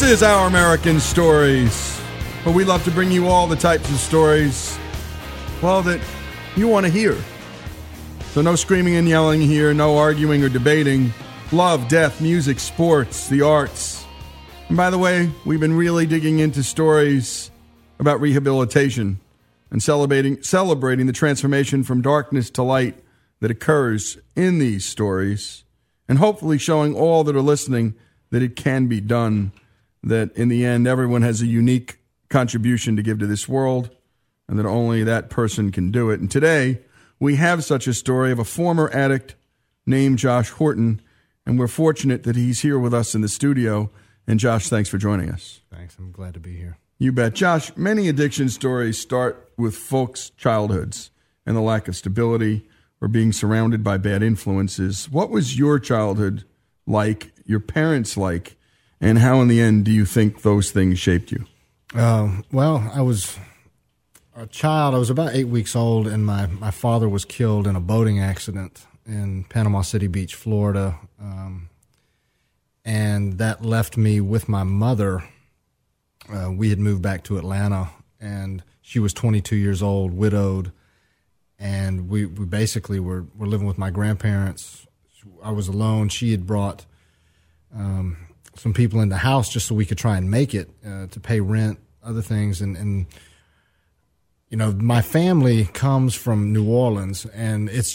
This is Our American Stories, where we love to bring you all the types of stories, well, that you want to hear. So no screaming and yelling here, no arguing or debating. Love, death, music, sports, the arts. And by the way, we've been really digging into stories about rehabilitation and celebrating the transformation from darkness to light that occurs in these stories, and hopefully showing all that are listening that it can be done, that in the end everyone has a unique contribution to give to this world, and that only that person can do it. And today we have such a story of a former addict named Josh Horton, and we're fortunate that he's here with us in the studio. And Josh, thanks for joining us. Thanks. I'm glad to be here. You bet. Josh, many addiction stories start with folks' childhoods and the lack of stability or being surrounded by bad influences. What was your childhood like, your parents like, and how in the end do you think those things shaped you? Well, I was a child. I was about 8 weeks old, and my father was killed in a boating accident in Panama City Beach, Florida. And that left me with my mother. We had moved back to Atlanta, and she was 22 years old, widowed, and we basically were living with my grandparents. I was alone. She had brought some people in the house just so we could try and make it, to pay rent, other things. And you know, my family comes from New Orleans, and it's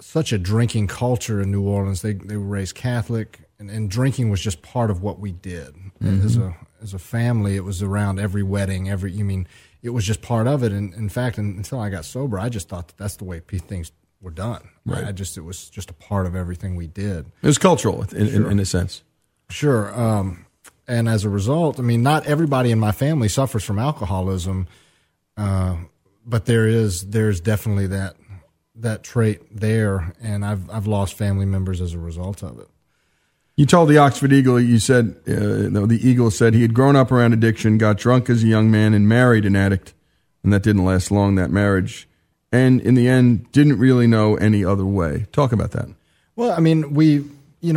such a drinking culture in New Orleans. They were raised Catholic, and drinking was just part of what we did. Mm-hmm. As a family, it was around every wedding, it was just part of it. And in fact, until I got sober, I just thought that's the way things were done. Right. It was just a part of everything we did. It was cultural in a sense. Sure. And as a result, not everybody in my family suffers from alcoholism, but there's definitely that trait there. And I've lost family members as a result of it. You told the Oxford Eagle, the Eagle said he had grown up around addiction, got drunk as a young man, and married an addict, and that didn't last long, that marriage, and in the end didn't really know any other way. Talk about that. Well,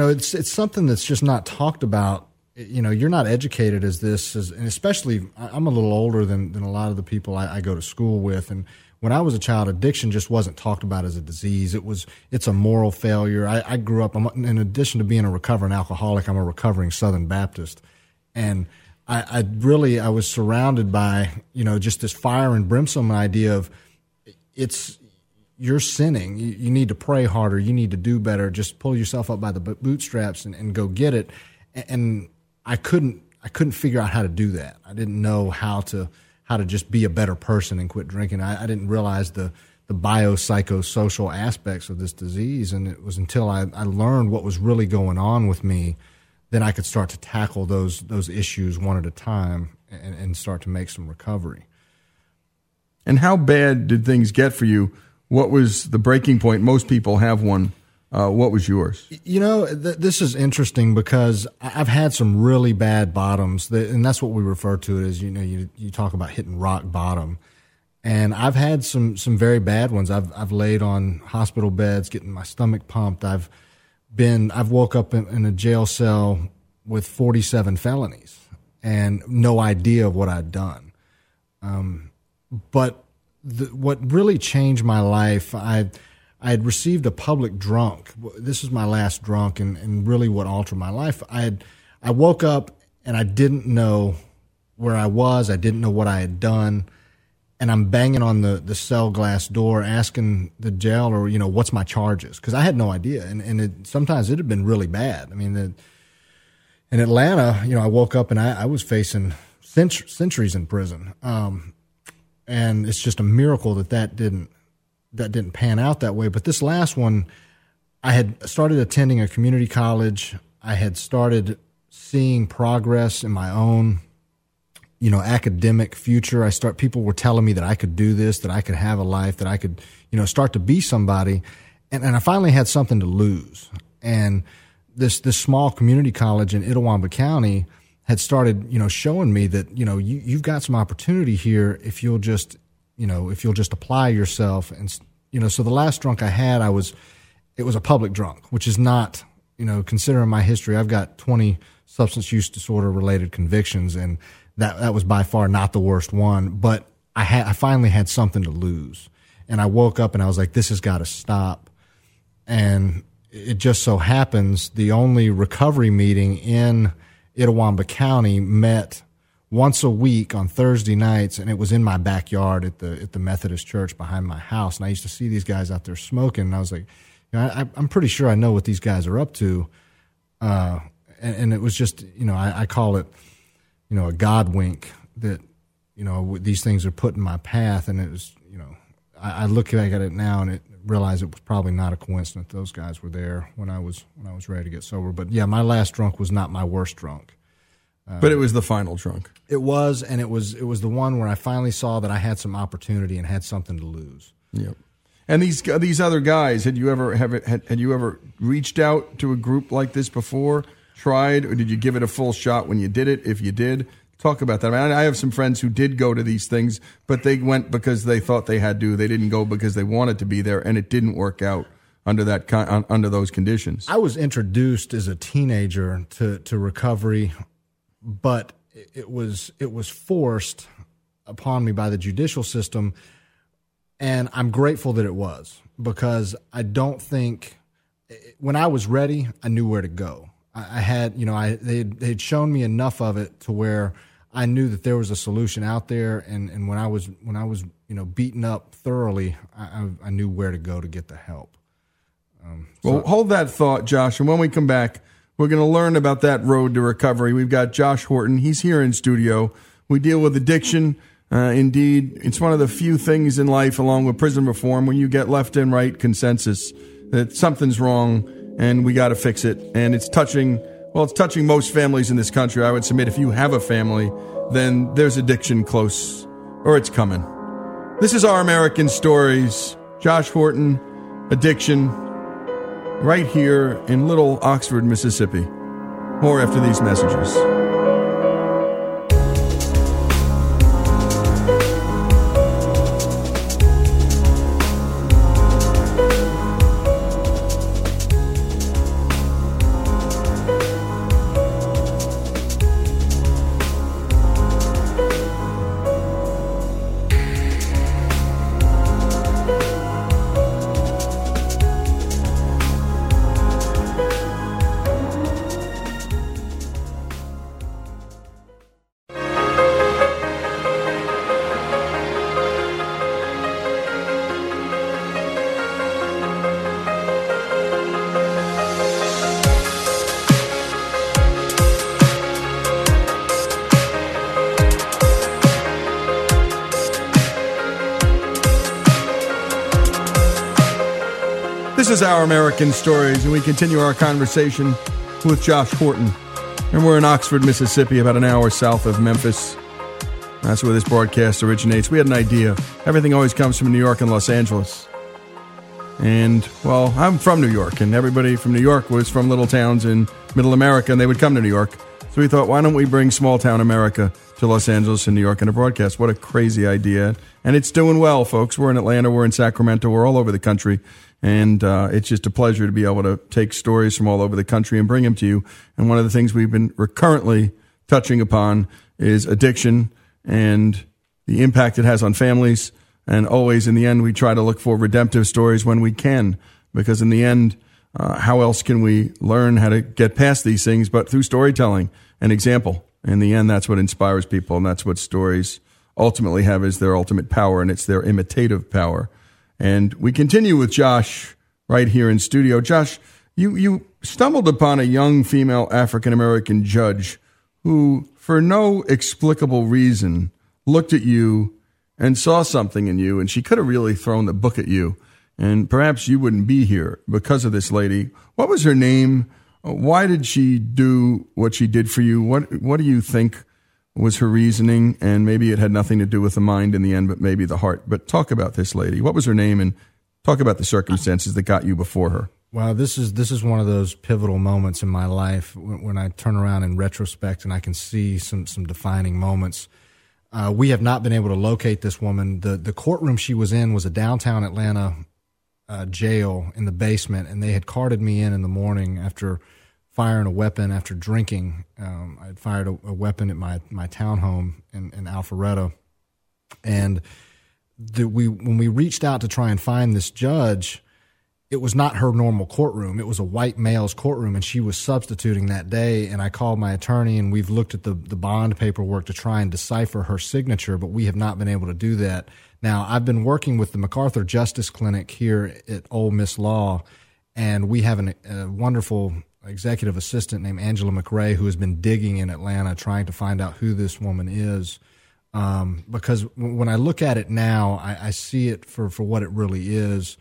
it's something that's just not talked about. You know, you're not educated and especially I'm a little older than a lot of the people I go to school with, and when I was a child, addiction just wasn't talked about as a disease. It's a moral failure. I grew up, in addition to being a recovering alcoholic, I'm a recovering Southern Baptist. And I was surrounded by, just this fire and brimstone idea of you're sinning. You need to pray harder. You need to do better. Just pull yourself up by the bootstraps and go get it. And I couldn't figure out how to do that. I didn't know how to just be a better person and quit drinking. I didn't realize the biopsychosocial aspects of this disease, and it was until I learned what was really going on with me that I could start to tackle those issues one at a time and start to make some recovery. And how bad did things get for you? What was the breaking point? Most people have one. What was yours? This is interesting because I've had some really bad bottoms, and that's what we refer to it as. You talk about hitting rock bottom, and I've had some very bad ones. I've laid on hospital beds, getting my stomach pumped. I've woke up in a jail cell with 47 felonies and no idea of what I'd done. But what really changed my life, I had received a public drunk. This was my last drunk and really what altered my life. I woke up and I didn't know where I was. I didn't know what I had done. And I'm banging on the cell glass door asking the jailer, what's my charges? Because I had no idea. And sometimes it had been really bad. In Atlanta, I woke up and I was facing centuries in prison. And it's just a miracle that didn't pan out that way. But this last one, I had started attending a community college. I had started seeing progress in my own, academic future. People were telling me that I could do this, that I could have a life, that I could, start to be somebody. And I finally had something to lose. And this small community college in Itawamba County had started, showing me that, you've got some opportunity here if you'll just, apply yourself. And, so the last drunk I had, it was a public drunk, which is not, considering my history, I've got 20 substance use disorder related convictions, and that was by far not the worst one. But I finally had something to lose, and I woke up and I was like, this has got to stop. And it just so happens the only recovery meeting in Itawamba County met once a week on Thursday nights, and it was in my backyard at the Methodist church behind my house. And I used to see these guys out there smoking, and I was like, you know, I'm pretty sure I know what these guys are up to. And it was just, you know, I call it, you know, a God wink that, you know, these things are put in my path. And it was, you know, I look back at it now and realize it was probably not a coincidence. Those guys were there when I was ready to get sober. But yeah, my last drunk was not my worst drunk. But it was the final drunk. It was, and it was the one where I finally saw that I had some opportunity and had something to lose. Yep. And these other guys, had you ever reached out to a group like this before? Tried, or did you give it a full shot when you did it? If you did, talk about that. I mean, I have some friends who did go to these things, but they went because they thought they had to. They didn't go because they wanted to be there, and it didn't work out under those conditions. I was introduced as a teenager to recovery, but it was forced upon me by the judicial system, and I'm grateful that it was, because I don't think when I was ready, I knew where to go. I had, you know, they'd shown me enough of it to where I knew that there was a solution out there, and when I was you know, beaten up thoroughly, I knew where to go to get the help. Well, hold that thought, Josh, and when we come back, we're going to learn about that road to recovery. We've got Josh Horton. He's here in studio. We deal with addiction. Indeed, it's one of the few things in life, along with prison reform, when you get left and right consensus that something's wrong and we got to fix it. And it's touching most families in this country. I would submit if you have a family, then there's addiction close, or it's coming. This is Our American Stories. Josh Horton, addiction, right here in little Oxford, Mississippi. More after these messages. This is Our American Stories, and we continue our conversation with Josh Horton. And we're in Oxford, Mississippi, about an hour south of Memphis. That's where this broadcast originates. We had an idea. Everything always comes from New York and Los Angeles. And, well, I'm from New York, and everybody from New York was from little towns in middle America, and they would come to New York. So we thought, why don't we bring small-town America to Los Angeles and New York in a broadcast? What a crazy idea. And it's doing well, folks. We're in Atlanta. We're in Sacramento. We're all over the country. And it's just a pleasure to be able to take stories from all over the country and bring them to you. And one of the things we've been recurrently touching upon is addiction and the impact it has on families. And always, in the end, we try to look for redemptive stories when we can, because in the end, how else can we learn how to get past these things but through storytelling and example? In the end, that's what inspires people, and that's what stories ultimately have as their ultimate power, and it's their imitative power. And we continue with Josh right here in studio. Josh, you stumbled upon a young female African-American judge who, for no explicable reason, looked at you and saw something in you, and she could have really thrown the book at you, and perhaps you wouldn't be here because of this lady. What was her name? Why did she do what she did for you? What do you think was her reasoning? And maybe it had nothing to do with the mind in the end, but maybe the heart. But talk about this lady. What was her name? And talk about the circumstances that got you before her. Wow, this is one of those pivotal moments in my life when I turn around in retrospect and I can see some defining moments. We have not been able to locate this woman. The courtroom she was in was a downtown Atlanta jail in the basement, and they had carted me in the morning after firing a weapon after drinking. I had fired a weapon at my townhome in Alpharetta. And when we reached out to try and find this judge, it was not her normal courtroom. It was a white male's courtroom, and she was substituting that day. And I called my attorney, and we've looked at the bond paperwork to try and decipher her signature, but we have not been able to do that. Now, I've been working with the MacArthur Justice Clinic here at Ole Miss Law, and we have a wonderful executive assistant named Angela McRae, who has been digging in Atlanta trying to find out who this woman is. Because when I look at it now, I see it for what it really is.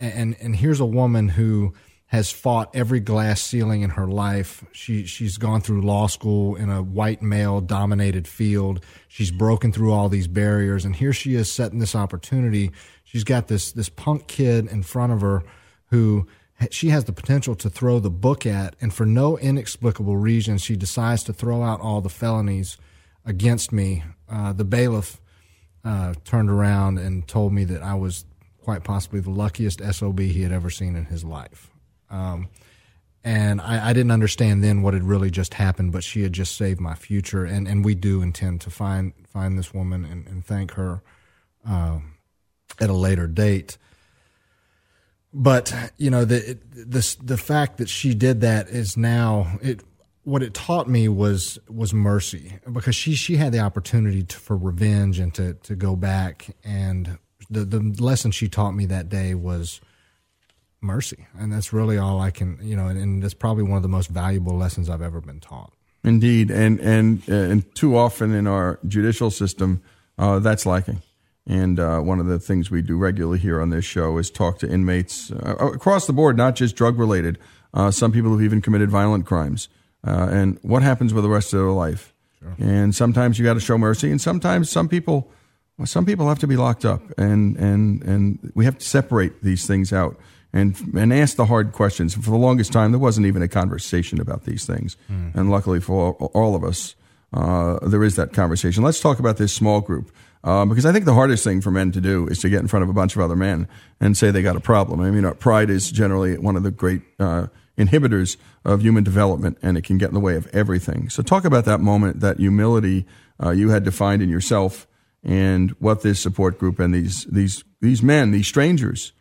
And here's a woman who has fought every glass ceiling in her life. She's gone through law school in a white male-dominated field. She's broken through all these barriers, and here she is setting this opportunity. She's got this punk kid in front of her who she has the potential to throw the book at, and for no inexplicable reason, she decides to throw out all the felonies against me. The bailiff turned around and told me that I was quite possibly the luckiest SOB he had ever seen in his life. And I didn't understand then what had really just happened, but she had just saved my future. And we do intend to find this woman and thank her at a later date. But, you know, the fact that she did that is now – what it taught me was mercy, because she had the opportunity for revenge and to go back, and the lesson she taught me that day was mercy. And that's really all I can, you know, and that's probably one of the most valuable lessons I've ever been taught. Indeed. And too often in our judicial system, that's lacking. And one of the things we do regularly here on this show is talk to inmates across the board, not just drug related. Some people have even committed violent crimes. And what happens with the rest of their life? Sure. And sometimes you got to show mercy, and sometimes some people have to be locked up, and we have to separate these things out and ask the hard questions. For the longest time, there wasn't even a conversation about these things, and luckily for all of us, there is that conversation. Let's talk about this small group, because I think the hardest thing for men to do is to get in front of a bunch of other men and say they got a problem. I mean, pride is generally one of the great inhibitors of human development, and it can get in the way of everything. So talk about that moment, that humility you had to find in yourself, and what this support group and these men, these strangers,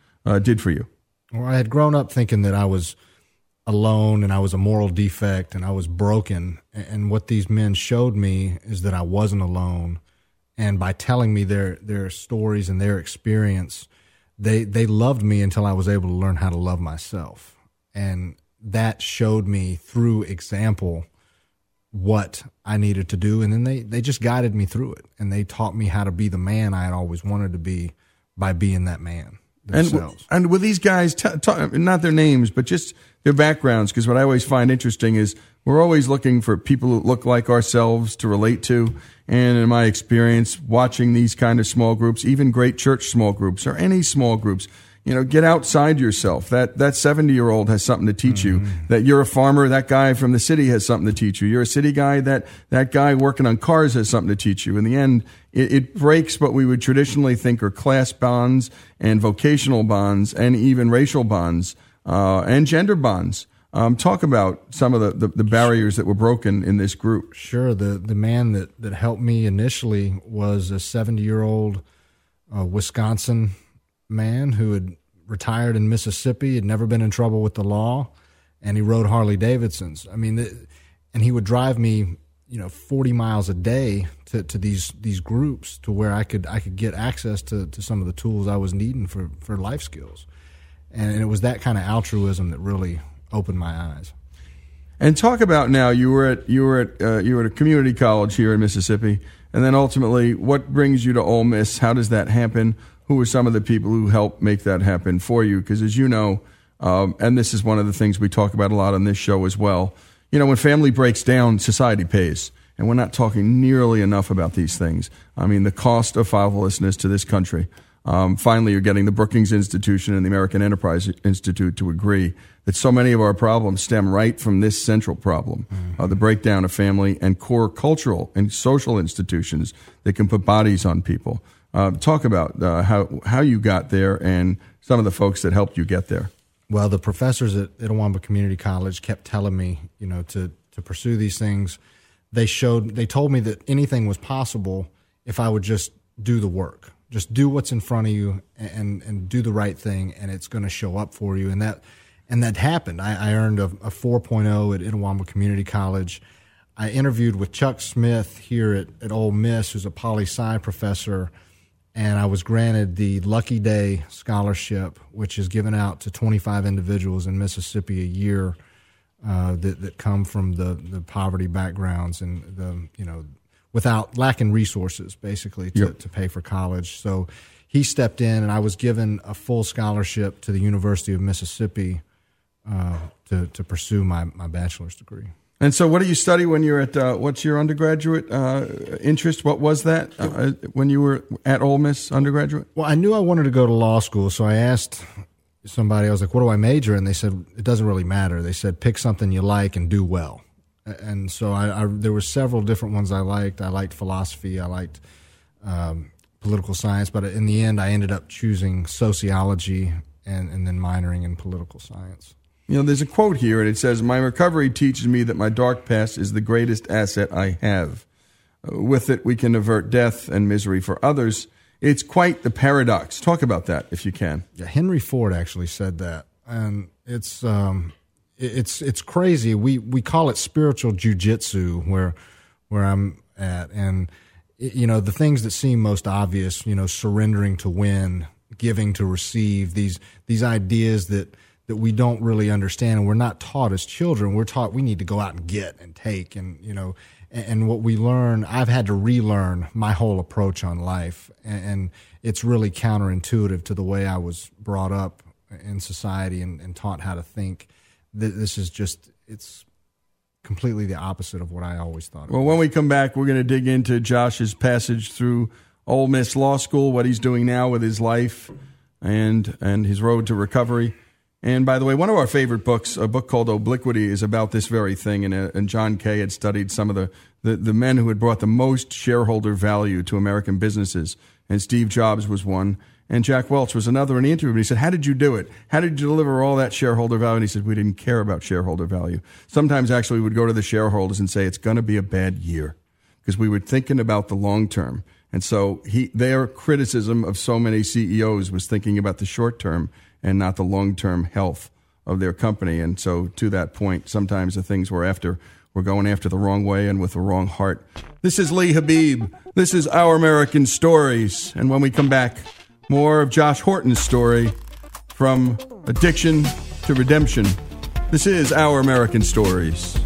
did for you. Well, I had grown up thinking that I was alone and I was a moral defect and I was broken. And what these men showed me is that I wasn't alone. And by telling me their stories and their experience, they loved me until I was able to learn how to love myself. And that showed me through example what I needed to do. And then they just guided me through it. And they taught me how to be the man I had always wanted to be by being that man themselves. And with these guys, not their names, but just their backgrounds, because what I always find interesting is we're always looking for people who look like ourselves to relate to. And in my experience, watching these kind of small groups, even great church small groups or any small groups, you know, get outside yourself. That 70-year-old has something to teach you. That you're a farmer, that guy from the city has something to teach you. You're a city guy, that guy working on cars has something to teach you. In the end, it breaks what we would traditionally think are class bonds and vocational bonds and even racial bonds and gender bonds. Talk about some of the barriers that were broken in this group. Sure. The man that helped me initially was a 70-year-old Wisconsin man who had retired in Mississippi, had never been in trouble with the law, and he rode Harley Davidsons. I mean, and he would drive me, you know, 40 miles a day to these groups, to where I could get access to some of the tools I was needing for life skills. And it was that kind of altruism that really opened my eyes. And talk about now, you were at a community college here in Mississippi, and then ultimately, what brings you to Ole Miss? How does that happen? Who are some of the people who helped make that happen for you? Because as you know, and this is one of the things we talk about a lot on this show as well, you know, when family breaks down, society pays. And we're not talking nearly enough about these things. I mean, the cost of fatherlessness to this country. Finally, you're getting the Brookings Institution and the American Enterprise Institute to agree that so many of our problems stem right from this central problem, the breakdown of family and core cultural and social institutions that can put bodies on people. Talk about how you got there and some of the folks that helped you get there. Well, the professors at Itawamba Community College kept telling me, you know, to pursue these things. They told me that anything was possible if I would just do the work. Just do what's in front of you and do the right thing, and it's going to show up for you. And that happened. I earned a 4.0 at Itawamba Community College. I interviewed with Chuck Smith here at Ole Miss, who's a poli-sci professor, and I was granted the Lucky Day Scholarship, which is given out to 25 individuals in Mississippi a year that come from the poverty backgrounds and the, you know, without lacking resources, basically, to pay for college. So he stepped in, and I was given a full scholarship to the University of Mississippi to pursue my bachelor's degree. And so what do you study when you're at what's your undergraduate interest? What was that when you were at Ole Miss undergraduate? Well, I knew I wanted to go to law school, so I asked somebody, I was like, what do I major? And they said, it doesn't really matter. They said, pick something you like and do well. And so I there were several different ones I liked. I liked philosophy. I liked political science. But in the end, I ended up choosing sociology and then minoring in political science. You know, there's a quote here, and it says, "My recovery teaches me that my dark past is the greatest asset I have. With it, we can avert death and misery for others." It's quite the paradox. Talk about that, if you can. Yeah, Henry Ford actually said that, and it's crazy. We call it spiritual jujitsu where I'm at, and you know, the things that seem most obvious, you know, surrendering to win, giving to receive, these ideas that we don't really understand and we're not taught as children. We're taught we need to go out and get and take, and you know, and what we learn, I've had to relearn my whole approach on life, and it's really counterintuitive to the way I was brought up in society and taught how to think. This is just, it's completely the opposite of what I always thought. Well, when we come back, we're going to dig into Josh's passage through Ole Miss Law School, what he's doing now with his life and his road to recovery. And by the way, one of our favorite books, a book called Obliquity, is about this very thing. And John Kay had studied some of the men who had brought the most shareholder value to American businesses. And Steve Jobs was one. And Jack Welch was another in the interview. And he said, how did you do it? How did you deliver all that shareholder value? And he said, we didn't care about shareholder value. Sometimes, actually, we would go to the shareholders and say, it's going to be a bad year, because we were thinking about the long term. And so their criticism of so many CEOs was thinking about the short term and not the long term health of their company. And so to that point, sometimes the things we're after, we're going after the wrong way and with the wrong heart. This is Lee Habib. This is Our American Stories. And when we come back, more of Josh Horton's story, from addiction to redemption. This is Our American Stories.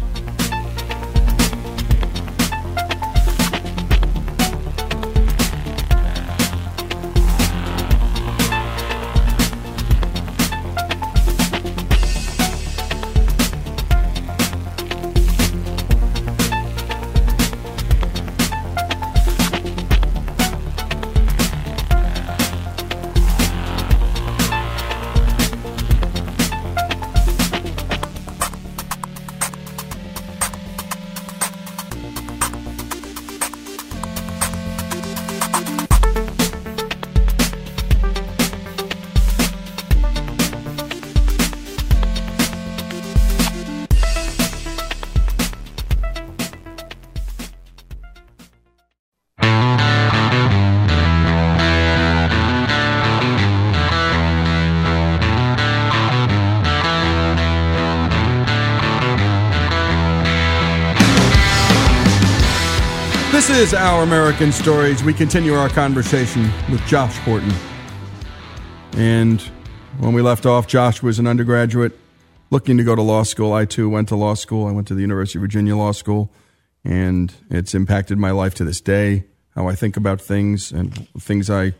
This is Our American Stories. We continue our conversation with Josh Horton. And when we left off, Josh was an undergraduate looking to go to law school. I, too, went to law school. I went to the University of Virginia Law School, and it's impacted my life to this day, how I think about things and things I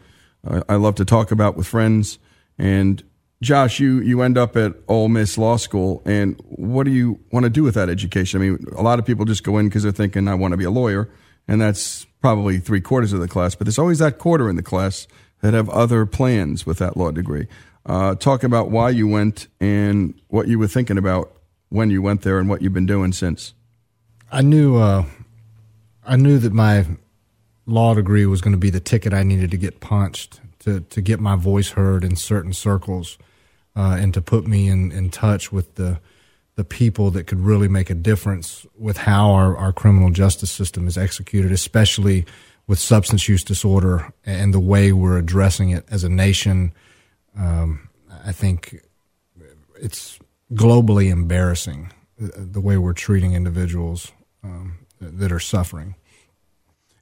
love to talk about with friends. And, Josh, you end up at Ole Miss Law School, and what do you want to do with that education? I mean, a lot of people just go in because they're thinking, I want to be a lawyer. And that's probably three-quarters of the class, but there's always that quarter in the class that have other plans with that law degree. Talk about why you went and what you were thinking about when you went there and what you've been doing since. I knew that my law degree was going to be the ticket I needed to get punched, to get my voice heard in certain circles. and to put me in touch with the people that could really make a difference with how our criminal justice system is executed, especially with substance use disorder and the way we're addressing it as a nation. I think it's globally embarrassing the way we're treating individuals that are suffering.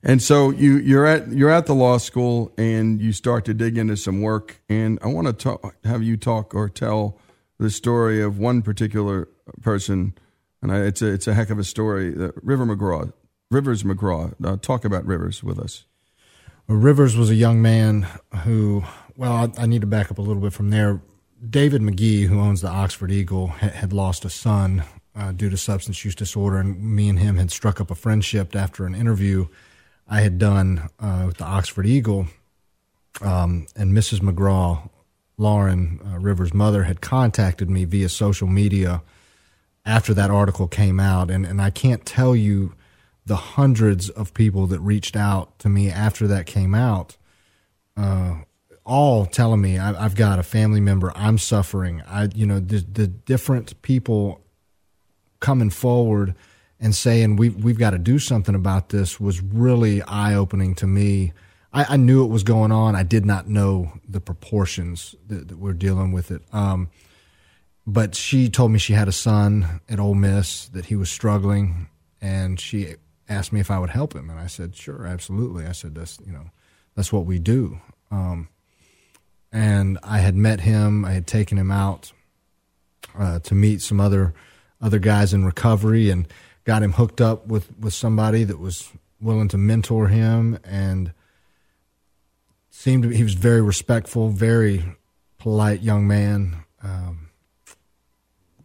And so you're at the law school and you start to dig into some work. And I want to have you tell the story of one particular person, and it's a heck of a story. Rivers McGraw. Talk about Rivers with us. Well, Rivers was a young man who. Well, I need to back up a little bit from there. David McGee, who owns the Oxford Eagle, had lost a son due to substance use disorder, and me and him had struck up a friendship after an interview I had done with the Oxford Eagle. And Mrs. McGraw, Lauren, Rivers' mother, had contacted me via social media after that article came out, and I can't tell you the hundreds of people that reached out to me after that came out, all telling me I've got a family member, I'm suffering. The different people coming forward and saying we've got to do something about this was really eye-opening to me. I knew it was going on. I did not know the proportions that we're dealing with it. But she told me she had a son at Ole Miss, that he was struggling, and she asked me if I would help him. And I said, sure, absolutely. I said, that's what we do. And I had met him. I had taken him out to meet some other guys in recovery and got him hooked up with somebody that was willing to mentor him, and he was very respectful, very polite young man,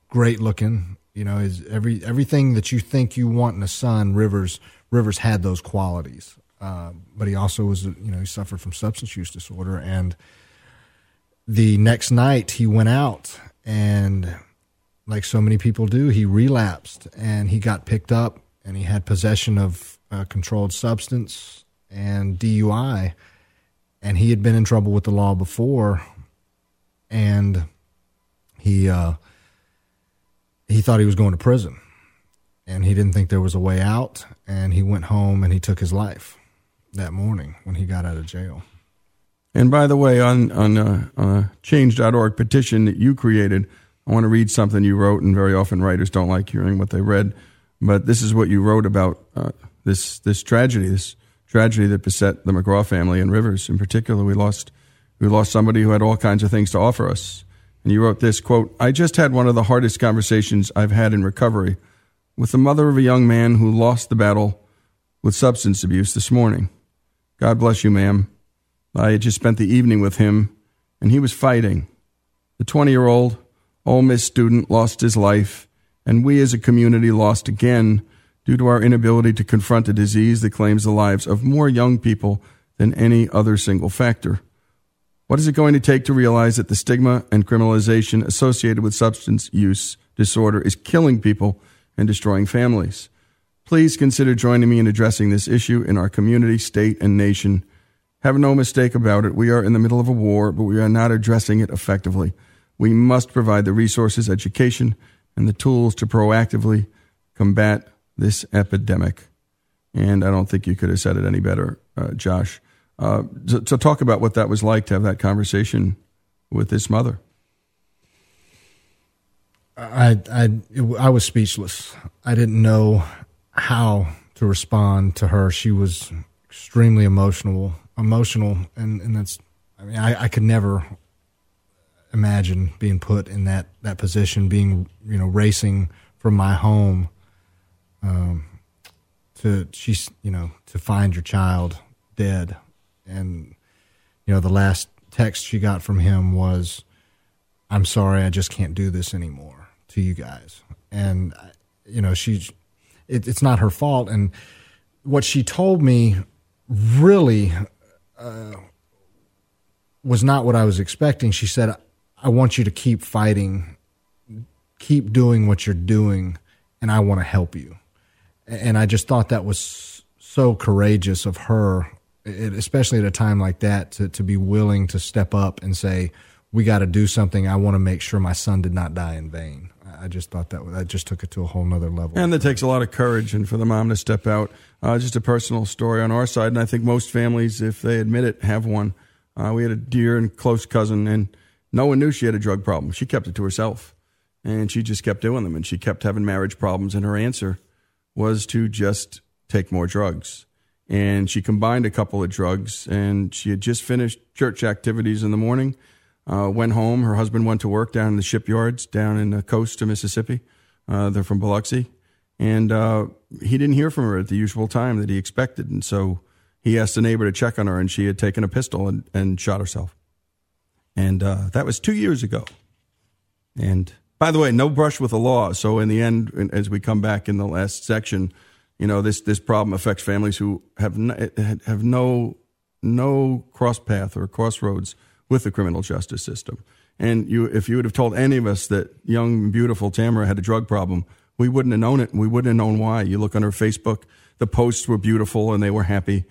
great looking. Is everything that you think you want in a son. Rivers had those qualities, but he also was he suffered from substance use disorder. And the next night he went out, and like so many people do, he relapsed, and he got picked up, and he had possession of a controlled substance and DUI, and he had been in trouble with the law before, and he thought he was going to prison, and he didn't think there was a way out, and he went home and he took his life that morning when he got out of jail. And by the way, on Change.org petition that you created, I want to read something you wrote, and very often writers don't like hearing what they read, but this is what you wrote about this tragedy that beset the McGraw family and Rivers in particular. We lost somebody who had all kinds of things to offer us. And you wrote this, quote, "I just had one of the hardest conversations I've had in recovery with the mother of a young man who lost the battle with substance abuse this morning. God bless you, ma'am. I had just spent the evening with him, and he was fighting. The 20-year-old Ole Miss student lost his life, and we as a community lost again due to our inability to confront a disease that claims the lives of more young people than any other single factor. What is it going to take to realize that the stigma and criminalization associated with substance use disorder is killing people and destroying families? Please consider joining me in addressing this issue in our community, state, and nation. Have no mistake about it. We are in the middle of a war, but we are not addressing it effectively. We must provide the resources, education, and the tools to proactively combat this epidemic." And I don't think you could have said it any better, Josh. So talk about what that was like to have that conversation with this mother. I was speechless. I didn't know how to respond to her. She was extremely emotional, and that's, I could never imagine being put in that position, being, racing from my home to find your child dead. And, the last text she got from him was, "I'm sorry, I just can't do this anymore to you guys." And, it's not her fault. And what she told me really was not what I was expecting. She said, "I want you to keep fighting, keep doing what you're doing, and I want to help you." And I just thought that was so courageous of her, especially at a time like that, to be willing to step up and say, we got to do something. I want to make sure my son did not die in vain. I just thought that just took it to a whole nother level. And that takes a lot of courage, and for the mom to step out. Just a personal story on our side, and I think most families, if they admit it, have one. We had a dear and close cousin, and no one knew she had a drug problem. She kept it to herself, and she just kept doing them, and she kept having marriage problems, and her answer was to just take more drugs. And she combined a couple of drugs, and she had just finished church activities in the morning, went home. Her husband went to work down in the shipyards down in the coast of Mississippi. They're from Biloxi. And he didn't hear from her at the usual time that he expected. And so he asked a neighbor to check on her, and she had taken a pistol and shot herself. And that was 2 years ago. And by the way, no brush with the law. So in the end, as we come back in the last section, you know, this problem affects families who have no cross path or crossroads with the criminal justice system. And if you would have told any of us that young, beautiful Tamara had a drug problem, we wouldn't have known it, and we wouldn't have known why. You look on her Facebook, the posts were beautiful, and they were happy.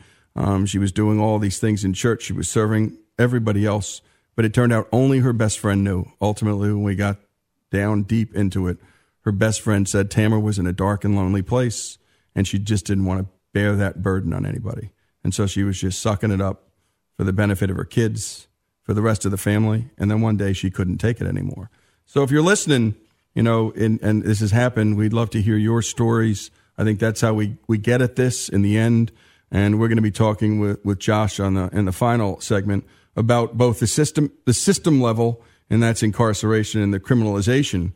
She was doing all these things in church. She was serving everybody else. But it turned out only her best friend knew. Ultimately, when we got down deep into it, her best friend said Tamara was in a dark and lonely place, and she just didn't want to bear that burden on anybody. And so she was just sucking it up for the benefit of her kids, for the rest of the family, and then one day she couldn't take it anymore. So if you're listening, you know, and this has happened, we'd love to hear your stories. I think that's how we get at this in the end, and we're going to be talking with Josh in the final segment about both the system level, and that's incarceration and the criminalization.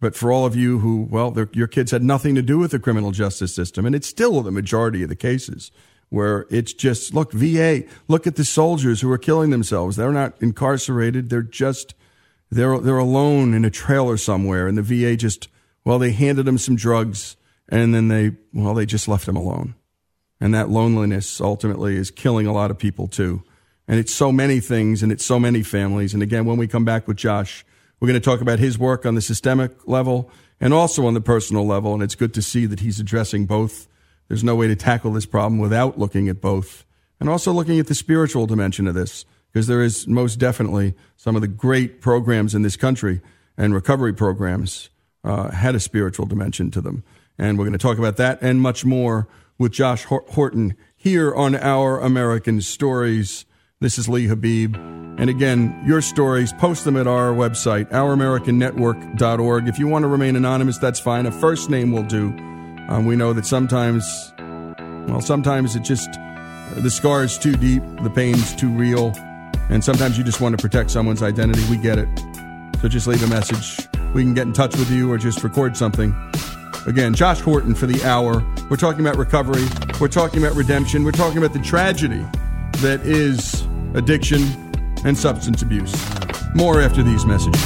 But for all of you who, well, your kids had nothing to do with the criminal justice system, and it's still the majority of the cases, where it's just, look, VA, look at the soldiers who are killing themselves. They're not incarcerated. They're just, they're alone in a trailer somewhere. And the VA just, well, they handed them some drugs, and then they just left them alone. And that loneliness ultimately is killing a lot of people too. And it's so many things, and it's so many families. And again, when we come back with Josh, we're going to talk about his work on the systemic level and also on the personal level. And it's good to see that he's addressing both. There's no way to tackle this problem without looking at both, and also looking at the spiritual dimension of this, because there is most definitely some of the great programs in this country and recovery programs had a spiritual dimension to them. And we're going to talk about that and much more with Josh Horton here on Our American Stories. This is Lee Habib. And again, your stories, post them at our website, ouramericannetwork.org. If you want to remain anonymous, that's fine. A first name will do. We know that sometimes it's just the scar is too deep, the pain's too real, and sometimes you just want to protect someone's identity. We get it. So just leave a message. We can get in touch with you or just record something. Again, Josh Horton for the hour. We're talking about recovery. We're talking about redemption. We're talking about the tragedy that is addiction and substance abuse. More after these messages.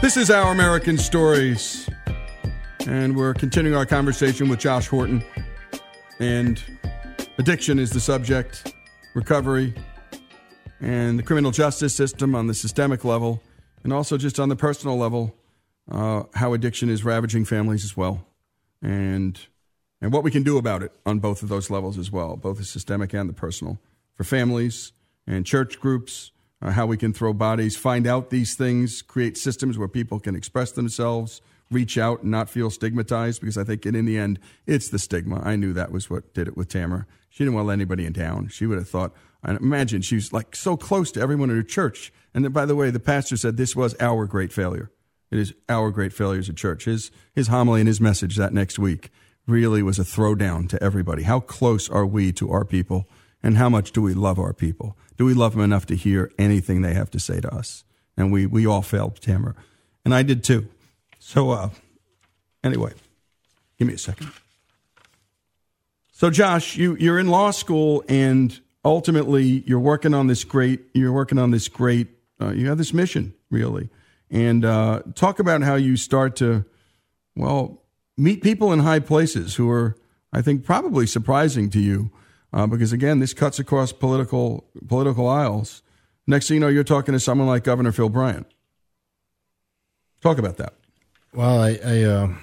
This is Our American Stories, and we're continuing our conversation with Josh Horton. And addiction is the subject, recovery, and the criminal justice system on the systemic level, and also just on the personal level, how addiction is ravaging families as well, and what we can do about it on both of those levels as well, both the systemic and the personal, for families and church groups. How we can throw bodies, find out these things, create systems where people can express themselves, reach out and not feel stigmatized, because I think in the end, it's the stigma. I knew that was what did it with Tamara. She didn't want to let anybody down. She would have thought, I imagine she was like so close to everyone in her church. And then, by the way, the pastor said this was our great failure. It is our great failure as a church. His homily and his message that next week really was a throwdown to everybody. How close are we to our people, and how much do we love our people? Do we love them enough to hear anything they have to say to us? And we all failed Tamara. And I did too. So anyway, give me a second. So Josh, you're in law school, and ultimately you're working on this great, you have this mission really. And talk about how you start to, well, meet people in high places who are, I think, probably surprising to you. Because, again, this cuts across political aisles. Next thing you know, you're talking to someone like Governor Phil Bryant. Talk about that. Well,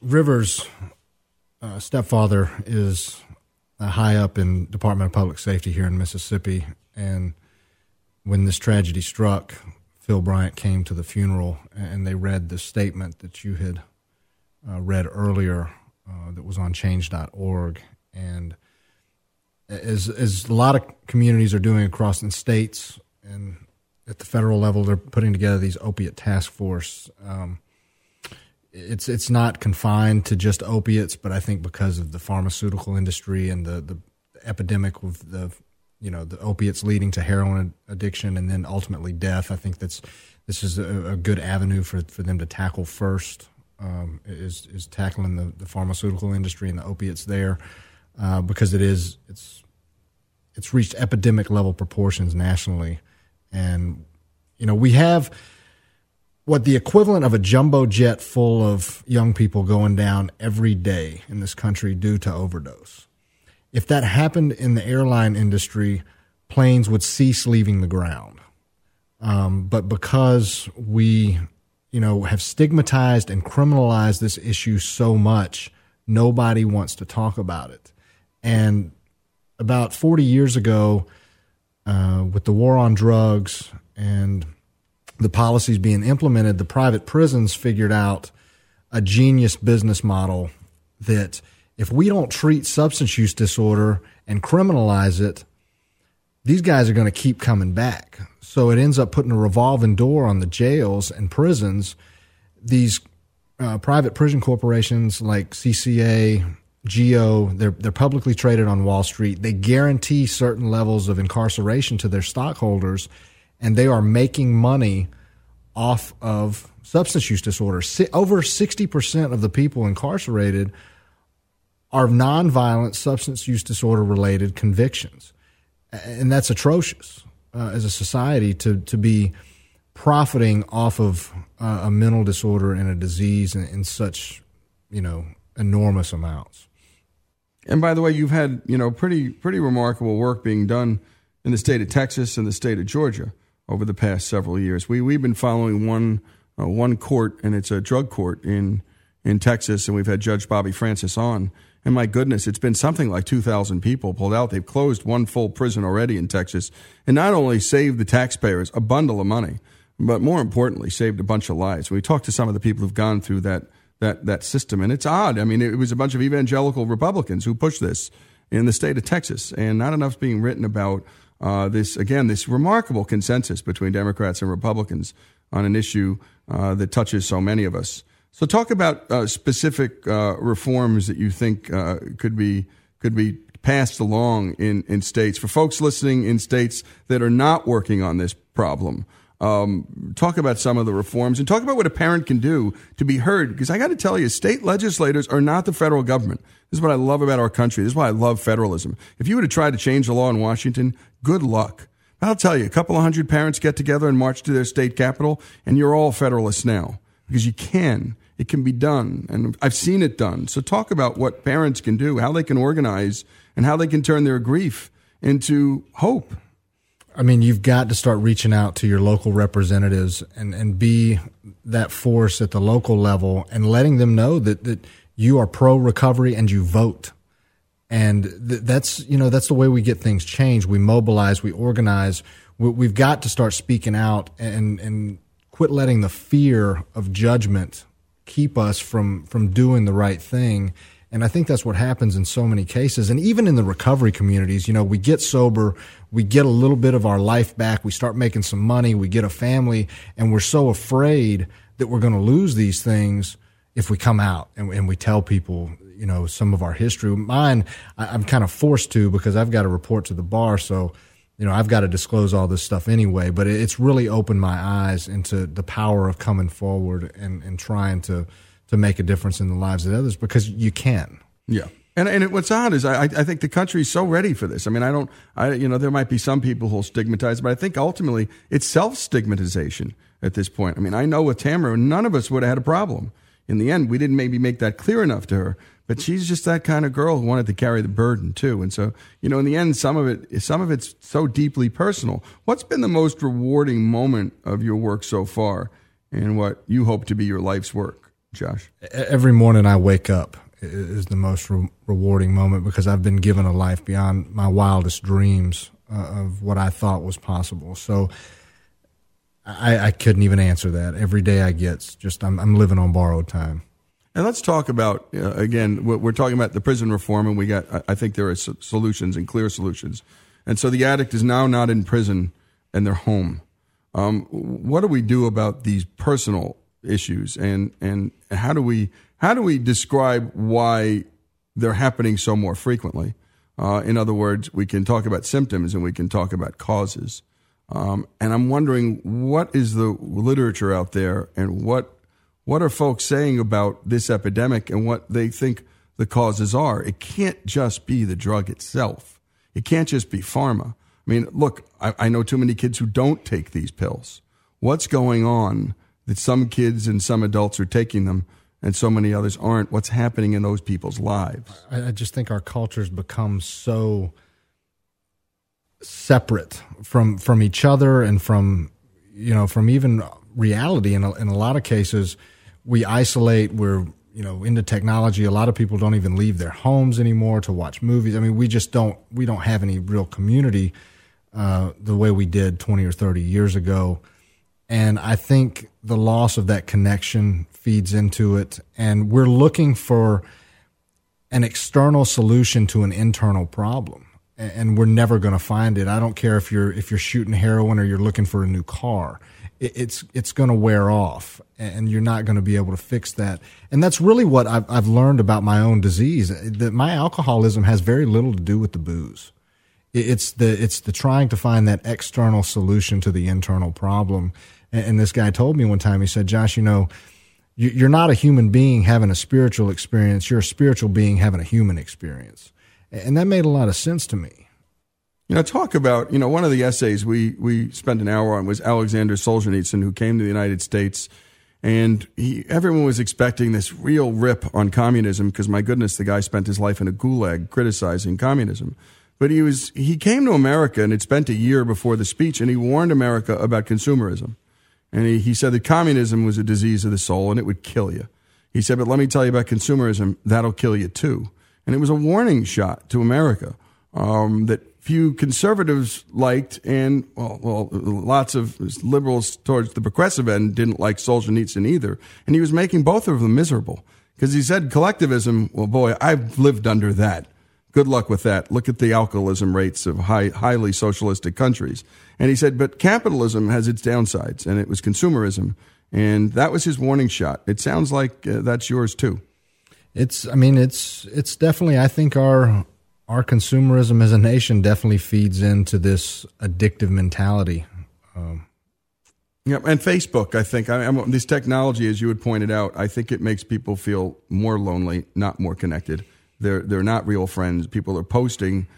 Rivers' stepfather is high up in Department of Public Safety here in Mississippi. And when this tragedy struck, Phil Bryant came to the funeral, and they read the statement that you had read earlier that was on Change.org. And as a lot of communities are doing across the states and at the federal level, they're putting together these opiate task force. It's not confined to just opiates, but I think because of the pharmaceutical industry and the epidemic of the opiates leading to heroin addiction and then ultimately death, I think this is a good avenue for them to tackle first, is tackling the pharmaceutical industry and the opiates there. Because it's reached epidemic level proportions nationally, and we have what the equivalent of a jumbo jet full of young people going down every day in this country due to overdose. If that happened in the airline industry, planes would cease leaving the ground. But because we have stigmatized and criminalized this issue so much, nobody wants to talk about it. And about 40 years ago, with the war on drugs and the policies being implemented, the private prisons figured out a genius business model that if we don't treat substance use disorder and criminalize it, these guys are going to keep coming back. So it ends up putting a revolving door on the jails and prisons. These private prison corporations like CCA, GEO, they're publicly traded on Wall Street. They guarantee certain levels of incarceration to their stockholders, and they are making money off of substance use disorder. Over 60% of the people incarcerated are nonviolent substance use disorder-related convictions, and that's atrocious as a society to be profiting off of a mental disorder and a disease in such, enormous amounts. And by the way, you've had, pretty remarkable work being done in the state of Texas and the state of Georgia over the past several years. We've been following one court, and it's a drug court in Texas, and we've had Judge Bobby Francis on. And my goodness, it's been something like 2,000 people pulled out. They've closed one full prison already in Texas, and not only saved the taxpayers a bundle of money, but more importantly, saved a bunch of lives. We talked to some of the people who've gone through that system, and it's odd. I mean, it was a bunch of evangelical Republicans who pushed this in the state of Texas, and not enough's being written about this remarkable consensus between Democrats and Republicans on an issue that touches so many of us. So talk about specific reforms that you think could be passed along in states. For folks listening in states that are not working on this problem, talk about some of the reforms and talk about what a parent can do to be heard. Because I got to tell you, state legislators are not the federal government. This is what I love about our country. This is why I love federalism. If you were to try to change the law in Washington, good luck. I'll tell you, a couple of hundred parents get together and march to their state capital, and you're all federalists now. Because you can. It can be done, and I've seen it done. So talk about what parents can do, how they can organize, and how they can turn their grief into hope. I mean, you've got to start reaching out to your local representatives and be that force at the local level and letting them know that you are pro-recovery and you vote. And that's the way we get things changed. We mobilize, we organize. We've got to start speaking out and quit letting the fear of judgment keep us from doing the right thing. And I think that's what happens in so many cases. And even in the recovery communities, we get sober, we get a little bit of our life back, we start making some money, we get a family, and we're so afraid that we're going to lose these things. if we come out and we tell people, you know, some of our history. Mine, I'm kind of forced to because I've got to report to the bar. So, you know, I've got to disclose all this stuff anyway. But it's really opened my eyes into the power of coming forward and trying to make a difference in the lives of others, because you can. Yeah. And what's odd is I think the country's so ready for this. I mean, there might be some people who'll stigmatize, but I think ultimately it's self-stigmatization at this point. I mean, I know with Tamara, none of us would have had a problem. In the end, we didn't maybe make that clear enough to her, but she's just that kind of girl who wanted to carry the burden too. And so, you know, in the end, some of it's so deeply personal. What's been the most rewarding moment of your work so far, and what you hope to be your life's work, Josh? Every morning I wake up is the most rewarding moment, because I've been given a life beyond my wildest dreams of what I thought was possible. So I couldn't even answer that. Every day I get just, I'm living on borrowed time. And let's talk about, again, we're talking about the prison reform, and we got, I think there are solutions and clear solutions. And so the addict is now not in prison and they're home. What do we do about these personal issues, and how do we describe why they're happening so more frequently? In other words, we can talk about symptoms and we can talk about causes. And I'm wondering, what is the literature out there, and what are folks saying about this epidemic and what they think the causes are? It can't just be the drug itself. It can't just be pharma. I mean, look, I know too many kids who don't take these pills. What's going on that some kids and some adults are taking them and so many others aren't? What's happening in those people's lives? I just think our culture's become so separate from each other and from even reality. In a lot of cases, we isolate. We're, you know, into technology. A lot of people don't even leave their homes anymore to watch movies. I mean, we just don't. We don't have any real community the way we did 20 or 30 years ago. And I think the loss of that connection feeds into it. And we're looking for an external solution to an internal problem, and we're never going to find it. I don't care if you're shooting heroin or you're looking for a new car. It's going to wear off, and you're not going to be able to fix that. And that's really what I've learned about my own disease, that my alcoholism has very little to do with the booze. It's the trying to find that external solution to the internal problem. And this guy told me one time, he said, Josh, you know, you're not a human being having a spiritual experience. You're a spiritual being having a human experience. And that made a lot of sense to me. You know, talk about, you know, one of the essays we spent an hour on was Alexander Solzhenitsyn, who came to the United States. And everyone was expecting this real rip on communism, because, my goodness, the guy spent his life in a gulag criticizing communism. But he came to America and had spent a year before the speech, and he warned America about consumerism. And he said that communism was a disease of the soul and it would kill you. He said, but let me tell you about consumerism, that'll kill you too. And it was a warning shot to America that few conservatives liked, and well, lots of liberals towards the progressive end didn't like Solzhenitsyn either. And he was making both of them miserable, because he said collectivism, well, boy, I've lived under that. Good luck with that. Look at the alcoholism rates of highly socialistic countries. And he said, but capitalism has its downsides, and it was consumerism. And that was his warning shot. It sounds like that's yours too. It's definitely, I think our consumerism as a nation definitely feeds into this addictive mentality. Yeah, and Facebook, I think, this technology, as you had pointed out, I think it makes people feel more lonely, not more connected. They're not real friends. People are posting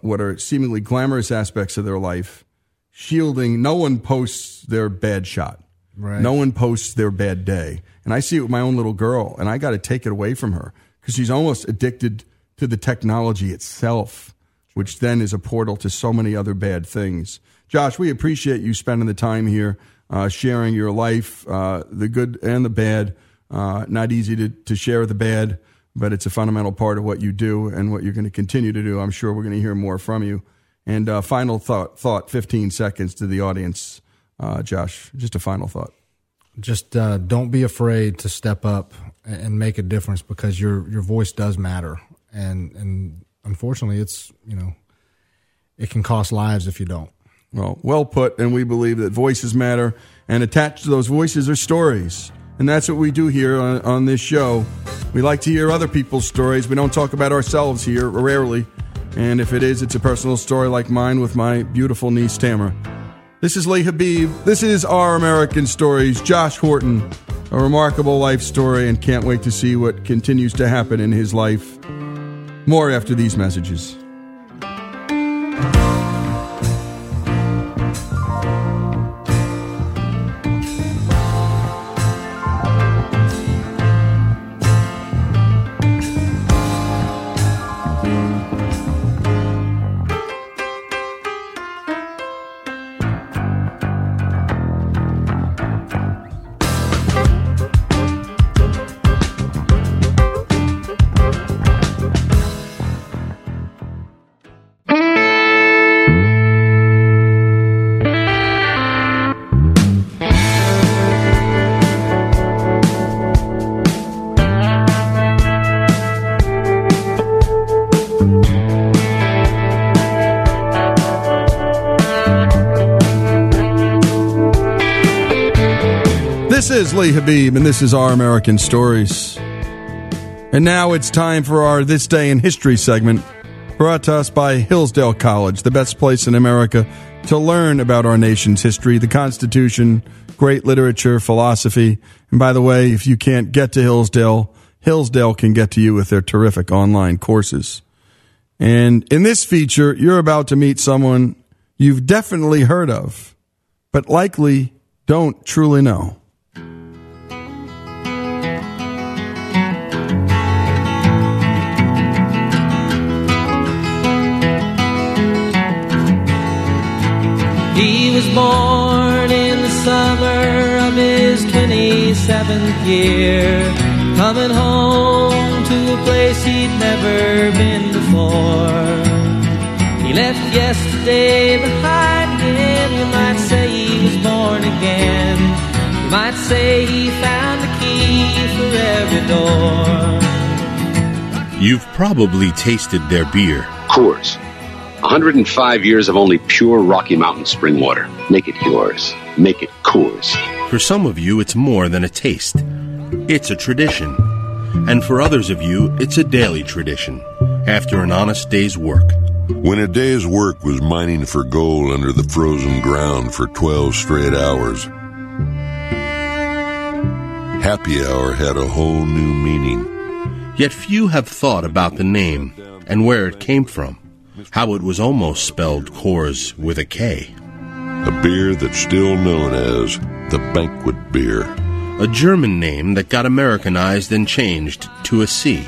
what are seemingly glamorous aspects of their life, shielding. No one posts their bad shot. Right. No one posts their bad day. And I see it with my own little girl, and I got to take it away from her, because she's almost addicted to the technology itself, which then is a portal to so many other bad things. Josh, we appreciate you spending the time here, sharing your life, the good and the bad. Not easy to share the bad, but it's a fundamental part of what you do and what you're going to continue to do. I'm sure we're going to hear more from you. And final thought, 15 seconds to the audience. Josh, just a final thought. Just don't be afraid to step up and make a difference, because your voice does matter. And unfortunately, it's, you know, it can cost lives if you don't. Well put, and we believe that voices matter, and attached to those voices are stories. and that's what we do here on this show. We like to hear other people's stories. We don't talk about ourselves here, rarely. And if it is, it's a personal story like mine with my beautiful niece, Tamara. This is Lee Habib. This is Our American Stories. Josh Horton, a remarkable life story, and can't wait to see what continues to happen in his life. More after these messages. This is Lee Habib, and this is Our American Stories. And now it's time for our This Day in History segment, brought to us by Hillsdale College, the best place in America to learn about our nation's history, the Constitution, great literature, philosophy. And by the way, if you can't get to Hillsdale, Hillsdale can get to you with their terrific online courses. And in this feature, you're about to meet someone you've definitely heard of, but likely don't truly know. He was born in the summer of his 27th year, coming home to a place he'd never been before. He left yesterday behind him. You might say he was born again. You might say he found the key for every door. You've probably tasted their beer. Coors. 105 years of only pure Rocky Mountain spring water. Make it yours. Make it Coors. For some of you, it's more than a taste. It's a tradition. And for others of you, it's a daily tradition after an honest day's work. When a day's work was mining for gold under the frozen ground for 12 straight hours, happy hour had a whole new meaning. Yet few have thought about the name and where it came from. How it was almost spelled Coors with a K. A beer that's still known as the Banquet Beer. A German name that got Americanized and changed to a C.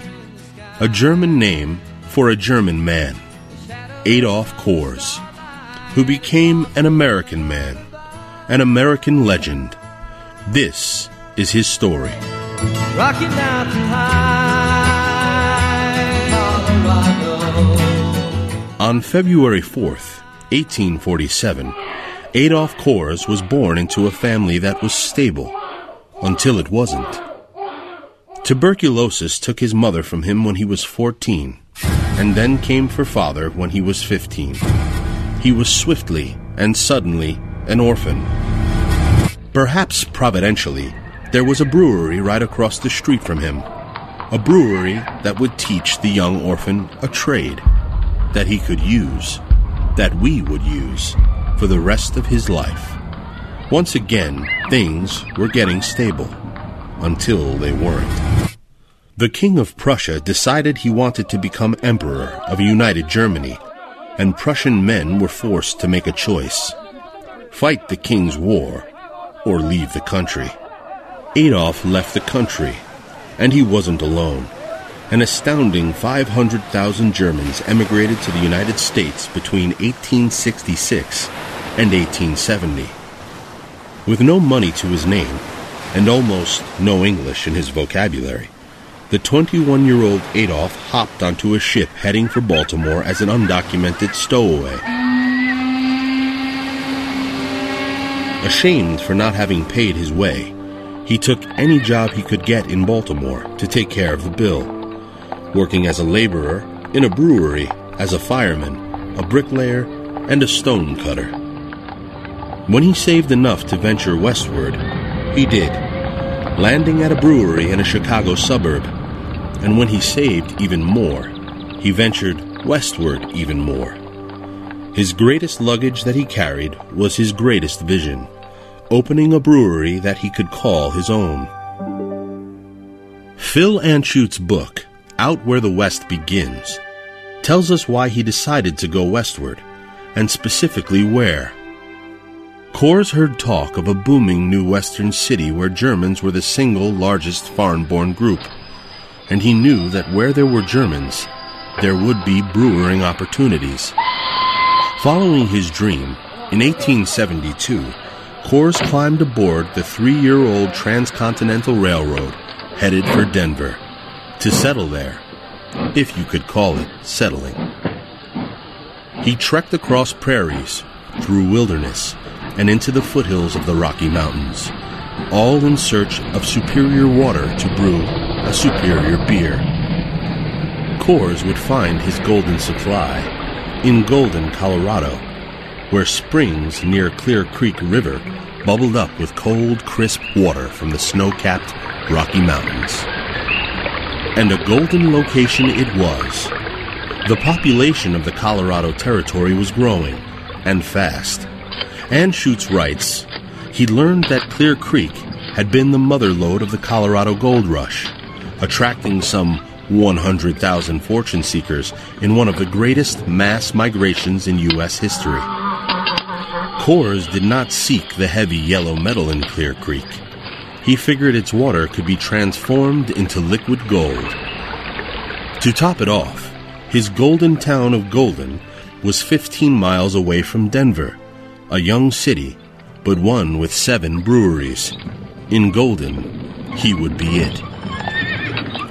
A German name for a German man, Adolph Coors, who became an American man, an American legend. This is his story. Rocky Mountain High, Colorado. On February 4th, 1847, Adolph Coors was born into a family that was stable, until it wasn't. Tuberculosis took his mother from him when he was 14, and then came for father when he was 15. He was swiftly and suddenly an orphan. Perhaps providentially, there was a brewery right across the street from him, a brewery that would teach the young orphan a trade that he could use, that we would use, for the rest of his life. Once again, things were getting stable, until they weren't. The King of Prussia decided he wanted to become Emperor of United Germany, and Prussian men were forced to make a choice: fight the King's War, or leave the country. Adolf left the country, and he wasn't alone. An astounding 500,000 Germans emigrated to the United States between 1866 and 1870. With no money to his name and almost no English in his vocabulary, the 21-year-old Adolf hopped onto a ship heading for Baltimore as an undocumented stowaway. Ashamed for not having paid his way, he took any job he could get in Baltimore to take care of the bill, working as a laborer, in a brewery, as a fireman, a bricklayer, and a stone cutter. When he saved enough to venture westward, he did, landing at a brewery in a Chicago suburb. And when he saved even more, he ventured westward even more. His greatest luggage that he carried was his greatest vision, opening a brewery that he could call his own. Phil Anschut's book, Out Where the West Begins, tells us why he decided to go westward, and specifically where. Coors heard talk of a booming new western city where Germans were the single largest foreign-born group, and he knew that where there were Germans, there would be brewing opportunities. Following his dream, in 1872, Coors climbed aboard the three-year-old Transcontinental Railroad, headed for Denver, to settle there, if you could call it settling. He trekked across prairies, through wilderness, and into the foothills of the Rocky Mountains, all in search of superior water to brew a superior beer. Coors would find his golden supply in Golden, Colorado, where springs near Clear Creek River bubbled up with cold, crisp water from the snow-capped Rocky Mountains. And a golden location it was. The population of the Colorado Territory was growing, and fast. Anschutz writes, he learned that Clear Creek had been the motherlode of the Colorado Gold Rush, attracting some 100,000 fortune seekers in one of the greatest mass migrations in U.S. history. Coors did not seek the heavy yellow metal in Clear Creek. He figured its water could be transformed into liquid gold. To top it off, his golden town of Golden was 15 miles away from Denver, a young city, but one with 7 breweries. In Golden, he would be it.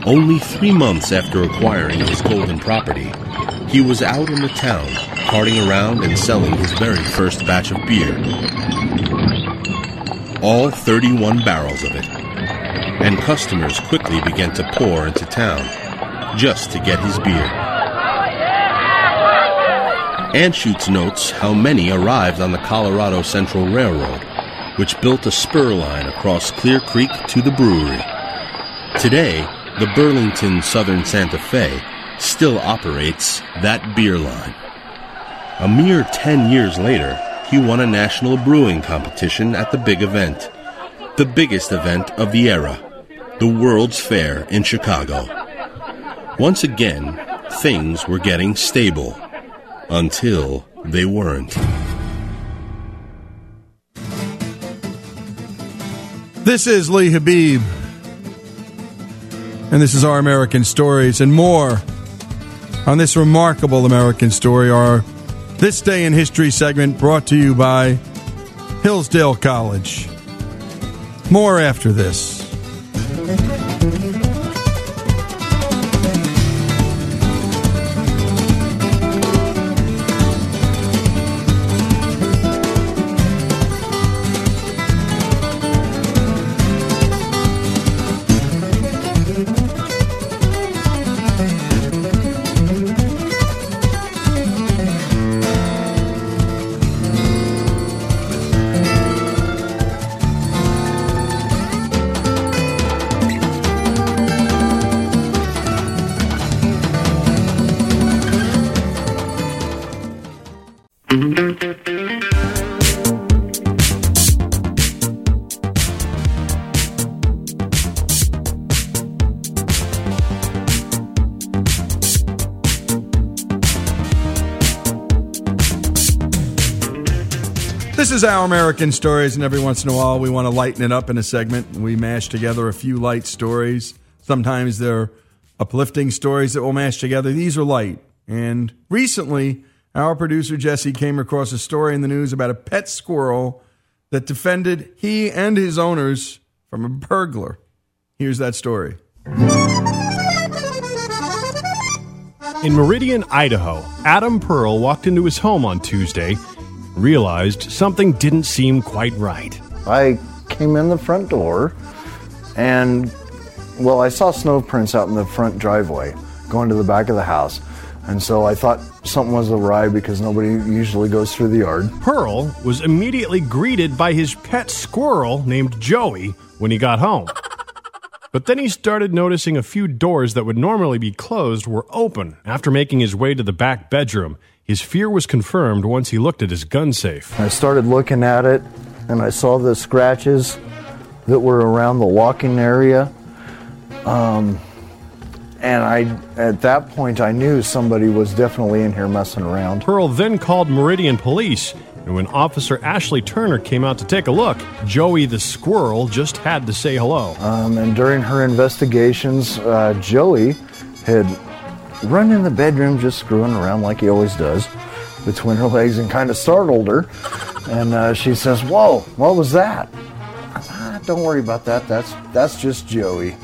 Only 3 months after acquiring his golden property, he was out in the town, carting around and selling his very first batch of beer. All 31 barrels of it. And customers quickly began to pour into town, just to get his beer. Anschutz notes how many arrived on the Colorado Central Railroad, which built a spur line across Clear Creek to the brewery. Today, the Burlington Southern Santa Fe still operates that beer line. A mere 10 years later, he won a national brewing competition at the big event, the biggest event of the era, the World's Fair in Chicago. Once again, things were getting stable, until they weren't. This is Lee Habib. And this is Our American Stories, and more on this remarkable American story, our This Day in History segment brought to you by Hillsdale College. More after this. This is Our American Stories, and every once in a while we want to lighten it up in a segment. We mash together a few light stories. Sometimes they're uplifting stories that we'll mash together. These are light. And recently, our producer Jesse came across a story in the news about a pet squirrel that defended he and his owners from a burglar. Here's that story. In Meridian, Idaho, Adam Pearl walked into his home on Tuesday, realized something didn't seem quite right. I came in the front door and, well, I saw snow prints out in the front driveway going to the back of the house. And so I thought something was awry because nobody usually goes through the yard. Pearl was immediately greeted by his pet squirrel named Joey when he got home. But then he started noticing a few doors that would normally be closed were open. After making his way to the back bedroom, his fear was confirmed once he looked at his gun safe. I started looking at it, and I saw the scratches that were around the walking area. At that point, I knew somebody was definitely in here messing around. Pearl then called Meridian Police, and when Officer Ashley Turner came out to take a look, Joey the squirrel just had to say hello. And during her investigations, Joey had run in the bedroom just screwing around like he always does between her legs and kind of startled her. And she says, "Whoa, what was that?" "Don't worry about that. That's just Joey.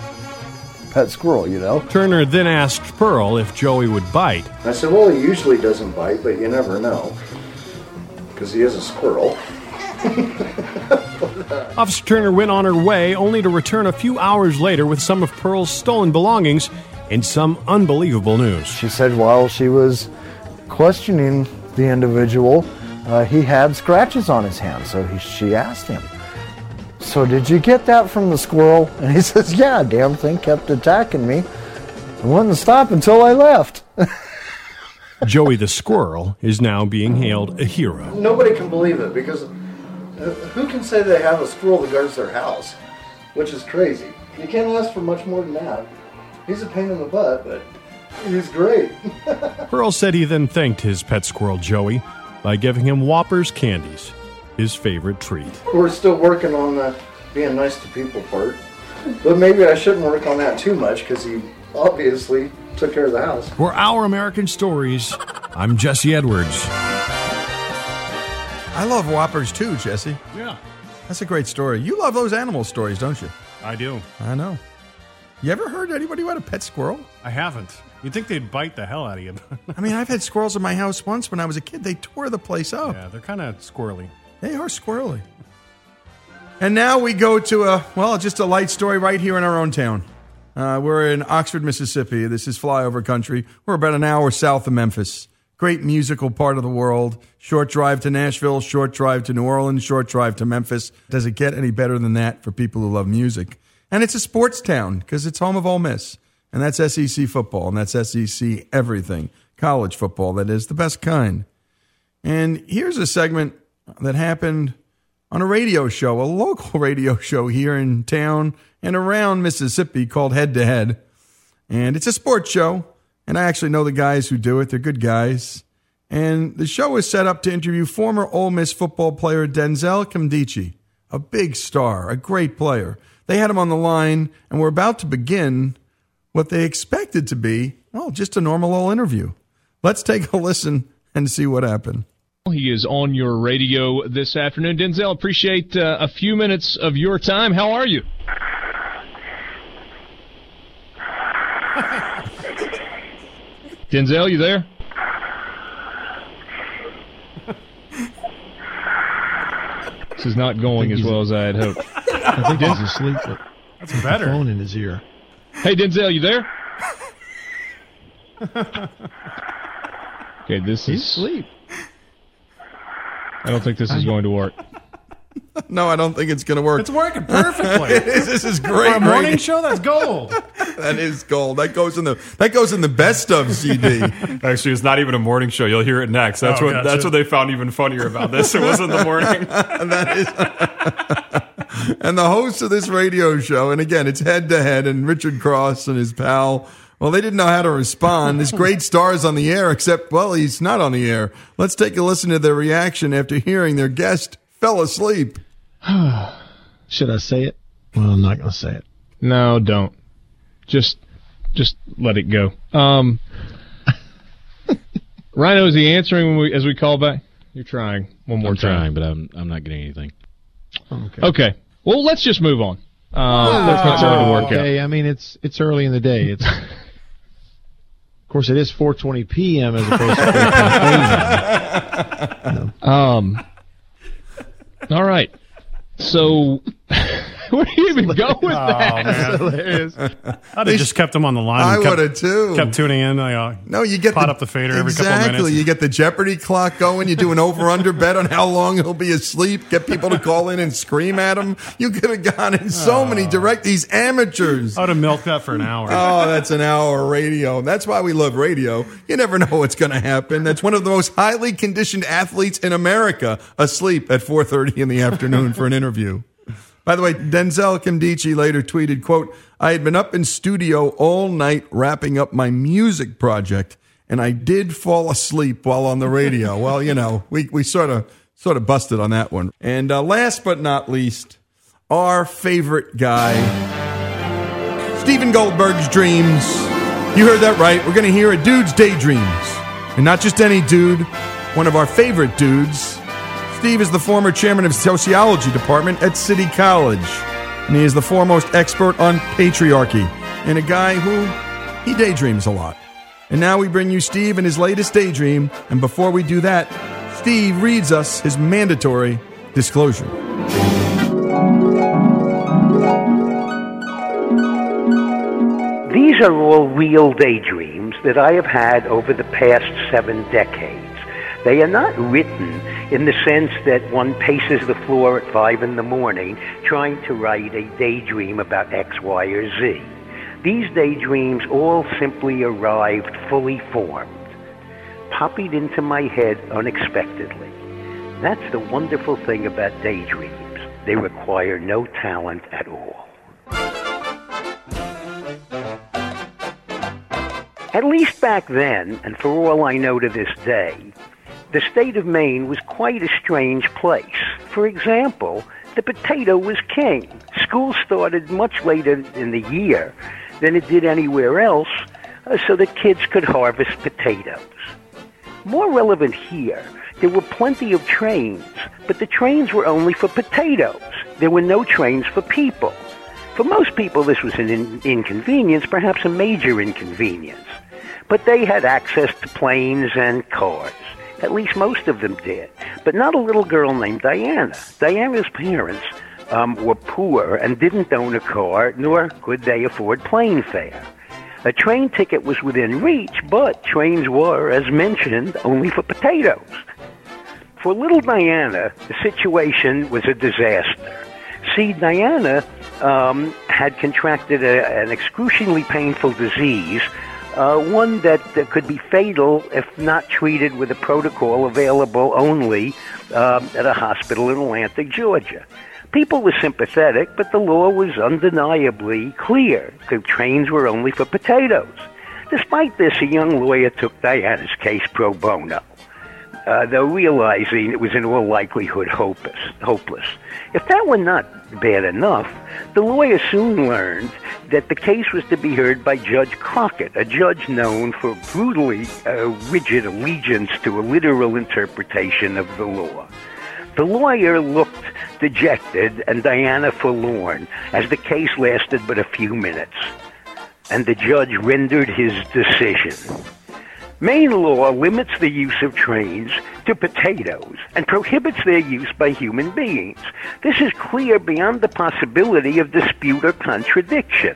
Pet squirrel, you know." Turner then asked Pearl if Joey would bite. I said, "Well, he usually doesn't bite, but you never know, because he is a squirrel." Officer Turner went on her way, only to return a few hours later with some of Pearl's stolen belongings and some unbelievable news. She said while she was questioning the individual, he had scratches on his hand, so she asked him, "So did you get that from the squirrel?" And he says, "Yeah, damn thing kept attacking me. It wouldn't stop until I left." Joey the squirrel is now being hailed a hero. Nobody can believe it, because who can say they have a squirrel that guards their house? Which is crazy. You can't ask for much more than that. He's a pain in the butt, but he's great. Pearl said he then thanked his pet squirrel Joey by giving him Whoppers candies, his favorite treat. We're still working on the being nice to people part, but maybe I shouldn't work on that too much, because he obviously took care of the house. For Our American Stories, I'm Jesse Edwards. I love Whoppers too, Jesse. Yeah. That's a great story. You love those animal stories, don't you? I do. I know. You ever heard anybody who had a pet squirrel? I haven't. You'd think they'd bite the hell out of you. I mean, I've had squirrels in my house once when I was a kid. They tore the place up. Yeah, they're kind of squirrely. They are squirrely. And now we go to just a light story right here in our own town. We're in Oxford, Mississippi. This is flyover country. We're about an hour south of Memphis. Great musical part of the world. Short drive to Nashville, short drive to New Orleans, short drive to Memphis. Does it get any better than that for people who love music? And it's a sports town because it's home of Ole Miss. And that's SEC football, and that's SEC everything. College football, that is, the best kind. And here's a segment that happened on a radio show, a local radio show here in town and around Mississippi called Head to Head. And it's a sports show, and I actually know the guys who do it. They're good guys. And the show is set up to interview former Ole Miss football player Denzel Comdici, a big star, a great player. They had him on the line, and we're about to begin what they expected to be, just a normal old interview. Let's take a listen and see what happened. He is on your radio this afternoon. Denzel, appreciate a few minutes of your time. How are you? Denzel, you there? This is not going as well as I had hoped. I think he's asleep. That's better. Phone in his ear. Hey, Denzel, you there? Okay, he's asleep. I don't think this is going to work. No, I don't think it's going to work. It's working perfectly. This is great. For a morning show, that's gold. That is gold. That goes in the best of CD. Actually, it's not even a morning show. You'll hear it next. That's what they found even funnier about this. It wasn't the morning. And the host of this radio show, and again, it's Head to Head, and Richard Cross and his pal. Well, they didn't know how to respond. This great star is on the air, except, he's not on the air. Let's take a listen to their reaction after hearing their guest fell asleep. Should I say it? Well, I'm not going to say it. No, don't. Just let it go. Rhino, is he answering as we call back? You're trying one more time. I'm trying, but I'm not getting anything. Okay. Well, let's just move on. That's not going to work out. I mean, it's early in the day. It's Of course, it is 4:20 p.m. as opposed to 4:20 a.m. All right. So Where do you even go with that? That's hilarious. They just kept him on the line. I would have too. Kept tuning in. No, you get pot up the fader every couple of minutes. You get the Jeopardy clock going. You do an over-under bet on how long he'll be asleep. Get people to call in and scream at him. You could have gone in so many direct. These amateurs. I would have milked that for an hour. Oh, that's an hour of radio. That's why we love radio. You never know what's going to happen. That's one of the most highly conditioned athletes in America, asleep at 4:30 in the afternoon for an interview. By the way, Denzel Comdici later tweeted, quote, "I had been up in studio all night wrapping up my music project, and I did fall asleep while on the radio." Well, you know, we sort of busted on that one. And last but not least, our favorite guy, Steven Goldberg's dreams. You heard that right. We're going to hear a dude's daydreams. And not just any dude, one of our favorite dudes. Steve is the former chairman of sociology department at City College, and he is the foremost expert on patriarchy, and a guy who, he daydreams a lot. And now we bring you Steve and his latest daydream, and before we do that, Steve reads us his mandatory disclosure. These are all real daydreams that I have had over the past 7 decades. They are not written in the sense that one paces the floor at 5 a.m. trying to write a daydream about X, Y, or Z. These daydreams all simply arrived fully formed, poppied into my head unexpectedly. That's the wonderful thing about daydreams. They require no talent at all. At least back then, and for all I know to this day, the state of Maine was quite a strange place. For example, the potato was king. School started much later in the year than it did anywhere else, so that kids could harvest potatoes. More relevant here, there were plenty of trains, but the trains were only for potatoes. There were no trains for people. For most people, this was an inconvenience, perhaps a major inconvenience. But they had access to planes and cars. At least most of them did, but not a little girl named Diana. Diana's parents were poor and didn't own a car, nor could they afford plane fare. A train ticket was within reach, but trains were, as mentioned, only for potatoes. For little Diana, the situation was a disaster. See, Diana had contracted an excruciatingly painful disease, one that could be fatal if not treated with a protocol available only at a hospital in Atlanta, Georgia. People were sympathetic, but the law was undeniably clear. The trains were only for potatoes. Despite this, a young lawyer took Diana's case pro bono, though realizing it was in all likelihood hopeless. If that were not bad enough, the lawyer soon learned that the case was to be heard by Judge Crockett, a judge known for brutally rigid allegiance to a literal interpretation of the law. The lawyer looked dejected and Diana forlorn as the case lasted but a few minutes, and the judge rendered his decision. Maine law limits the use of trains to potatoes and prohibits their use by human beings. This is clear beyond the possibility of dispute or contradiction.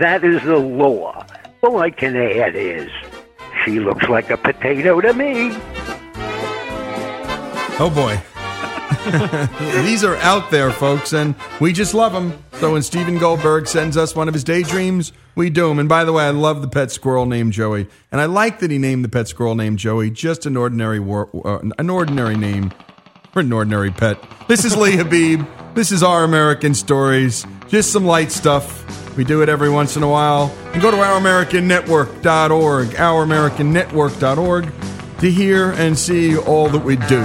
That is the law. All I can add is, she looks like a potato to me. Oh, boy. These are out there, folks, and we just love them. So when Steven Goldberg sends us one of his daydreams, we do him. And by the way, I love the pet squirrel named Joey, and I like that he named the pet squirrel named Joey just an ordinary name for an ordinary pet. This is Lee Habib. This is Our American Stories. Just some light stuff. We do it every once in a while. And go to ouramericannetwork.org, ouramericannetwork.org, to hear and see all that we do.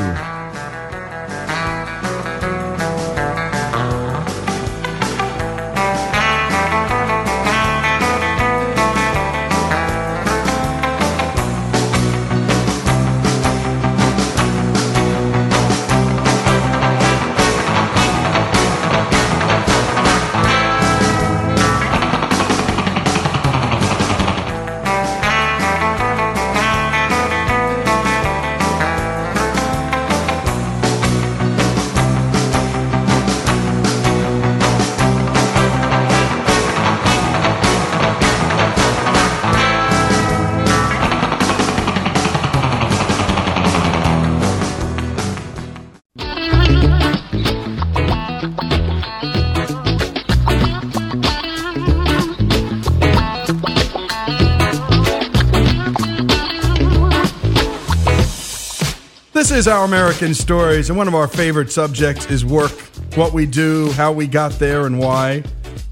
This is Our American Stories, and one of our favorite subjects is work, what we do, how we got there and why,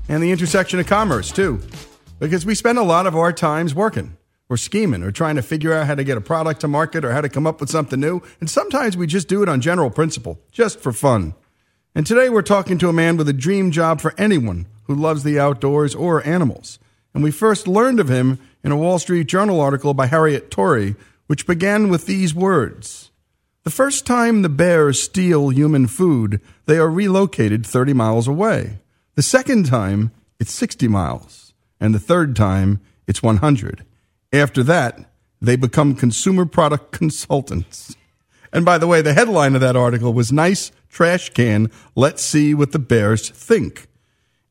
and the intersection of commerce, too, because we spend a lot of our times working or scheming or trying to figure out how to get a product to market or how to come up with something new, and sometimes we just do it on general principle, just for fun. And today we're talking to a man with a dream job for anyone who loves the outdoors or animals, and we first learned of him in a Wall Street Journal article by Harriet Torrey, which began with these words. The first time the bears steal human food, they are relocated 30 miles away. The second time, it's 60 miles. And the third time, it's 100. After that, they become consumer product consultants. And by the way, the headline of that article was Nice Trash Can, Let's See What the Bears Think.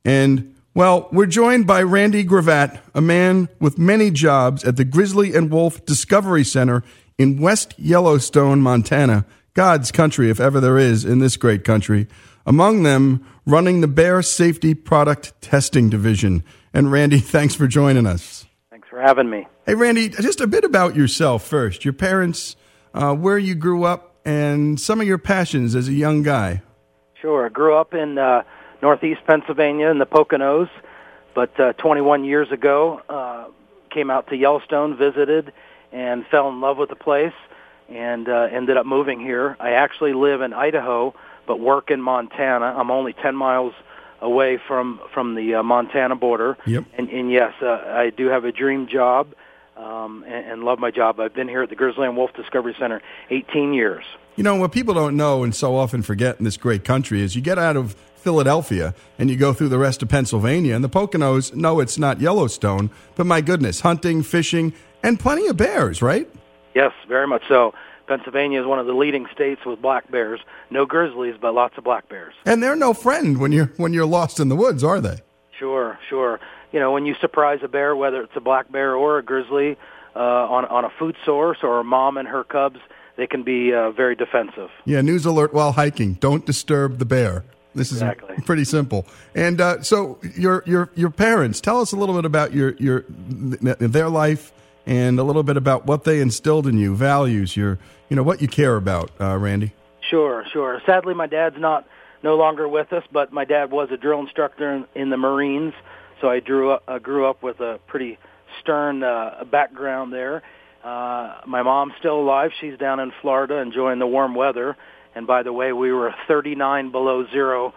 And, well, we're joined by Randy Gravatt, a man with many jobs at the Grizzly and Wolf Discovery Center in West Yellowstone, Montana, God's country if ever there is in this great country, among them running the Bear Safety Product Testing Division. And Randy, thanks for joining us. Thanks for having me. Hey, Randy, just a bit about yourself first, your parents, where you grew up, and some of your passions as a young guy. Sure. I grew up in northeast Pennsylvania in the Poconos, but 21 years ago, came out to Yellowstone, visited, and fell in love with the place, and ended up moving here. I actually live in Idaho, but work in Montana. I'm only 10 miles away from the Montana border. Yep. And yes, I do have a dream job and love my job. I've been here at the Grizzly and Wolf Discovery Center 18 years. You know, what people don't know and so often forget in this great country is you get out of Philadelphia and you go through the rest of Pennsylvania, and the Poconos, no, it's not Yellowstone, but my goodness, hunting, fishing, and plenty of bears, right? Yes, very much so. Pennsylvania is one of the leading states with black bears. No grizzlies, but lots of black bears. And they're no friend when you're lost in the woods, are they? Sure, sure. You know, when you surprise a bear, whether it's a black bear or a grizzly, on a food source or a mom and her cubs, they can be very defensive. Yeah, news alert while hiking. Don't disturb the bear. This is exactly. Pretty simple. And so your parents, tell us a little bit about their life, and a little bit about what they instilled in you, values, what you care about, Randy. Sure. Sadly, my dad's no longer with us, but my dad was a drill instructor in the Marines, so I grew up with a pretty stern background there. My mom's still alive. She's down in Florida enjoying the warm weather. And by the way, we were 39 below zero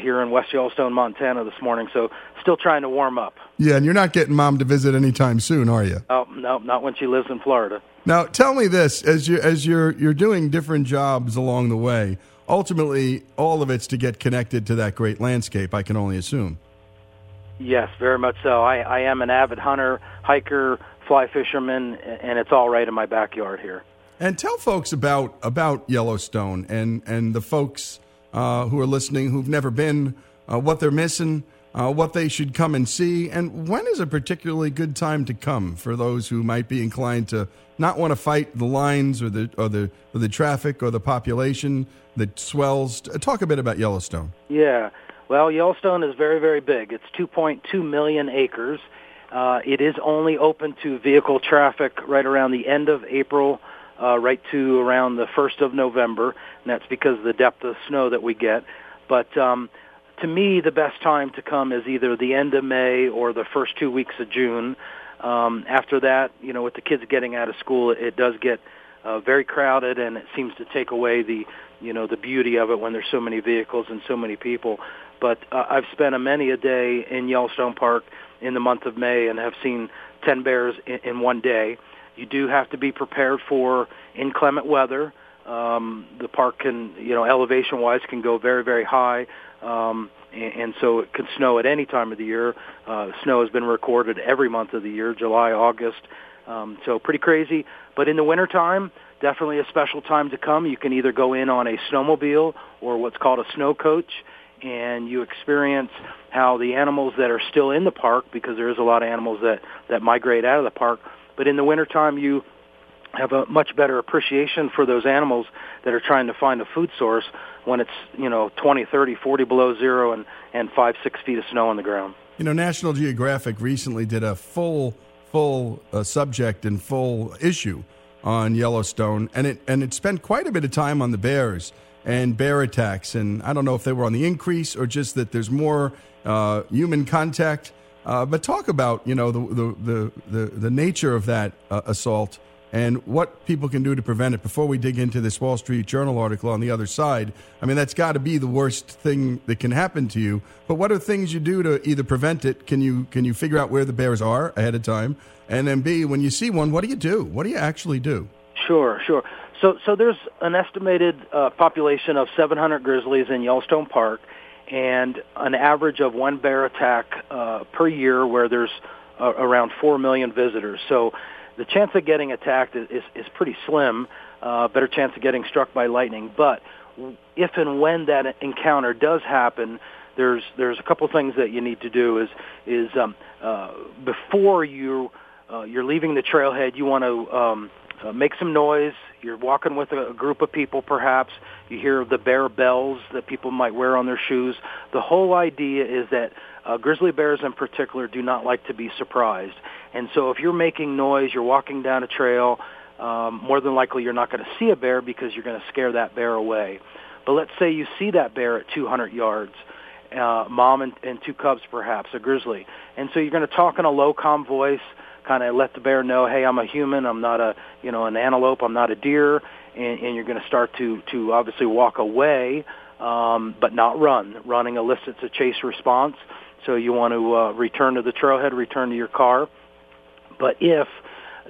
here in West Yellowstone, Montana this morning, so still trying to warm up. Yeah, and you're not getting Mom to visit anytime soon, are you? Oh, no, not when she lives in Florida. Now, tell me this, as you're doing different jobs along the way, ultimately all of it's to get connected to that great landscape, I can only assume. Yes, very much so. I am an avid hunter, hiker, fly fisherman, and it's all right in my backyard here. And tell folks about Yellowstone and the folks who are listening, who've never been, what they're missing, what they should come and see, and when is a particularly good time to come for those who might be inclined to not want to fight the lines or the traffic or the population that swells. Talk a bit about Yellowstone. Yeah, well, Yellowstone is very, very big. It's 2.2 million acres. It is only open to vehicle traffic right around the end of April, right to around the 1st of November, and that's because of the depth of snow that we get. But to me, the best time to come is either the end of May or the first 2 weeks of June. After that, you know, with the kids getting out of school, it does get very crowded, and it seems to take away the beauty of it when there's so many vehicles and so many people. But I've spent many a day in Yellowstone Park in the month of May and have seen 10 bears in one day. You do have to be prepared for inclement weather. The park can, elevation-wise, can go very, very high, and so it can snow at any time of the year. Snow has been recorded every month of the year, July, August, so pretty crazy. But in the wintertime, definitely a special time to come. You can either go in on a snowmobile or what's called a snow coach, and you experience how the animals that are still in the park, because there is a lot of animals that migrate out of the park, but in the wintertime, you have a much better appreciation for those animals that are trying to find a food source when it's, 20, 30, 40 below zero and 5, 6 feet of snow on the ground. You know, National Geographic recently did a full subject and full issue on Yellowstone, and it spent quite a bit of time on the bears and bear attacks. And I don't know if they were on the increase or just that there's more human contact. But talk about, you know, the nature of that assault and what people can do to prevent it before we dig into this Wall Street Journal article on the other side. I mean, that's got to be the worst thing that can happen to you. But what are things you do to either prevent it? Can you figure out where the bears are ahead of time? And then B, when you see one, what do you do? What do you actually do? Sure. So there's an estimated population of 700 grizzlies in Yellowstone Park, and an average of one bear attack per year, where there's around 4 million visitors. So the chance of getting attacked is pretty slim, better chance of getting struck by lightning. But if and when that encounter does happen, there's a couple things that you need to do is before you're leaving the trailhead, you want to make some noise. You're walking with a group of people, perhaps. You hear the bear bells that people might wear on their shoes. The whole idea is that grizzly bears in particular do not like to be surprised. And so if you're making noise, you're walking down a trail, more than likely you're not going to see a bear because you're going to scare that bear away. But let's say you see that bear at 200 yards, mom and two cubs perhaps, a grizzly. And so you're going to talk in a low, calm voice, kind of let the bear know, hey, I'm a human, I'm not an antelope, I'm not a deer, and you're going to start to obviously walk away, but not run. Running elicits a chase response, so you want to return to the trailhead, return to your car. But if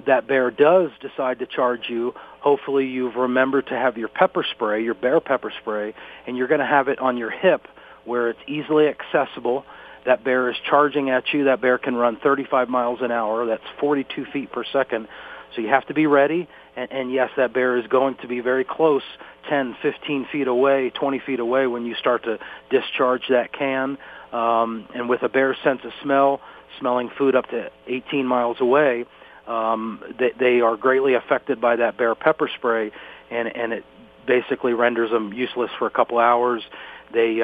that bear does decide to charge you, hopefully you've remembered to have your pepper spray, your bear pepper spray, and you're going to have it on your hip where it's easily accessible. That bear is charging at you. That bear can run 35 miles an hour. That's 42 feet per second. So you have to be ready. And yes, that bear is going to be very close, 10, 15 feet away, 20 feet away when you start to discharge that can. And with a bear's sense of smell, smelling food up to 18 miles away, they are greatly affected by that bear pepper spray. And it basically renders them useless for a couple hours. They,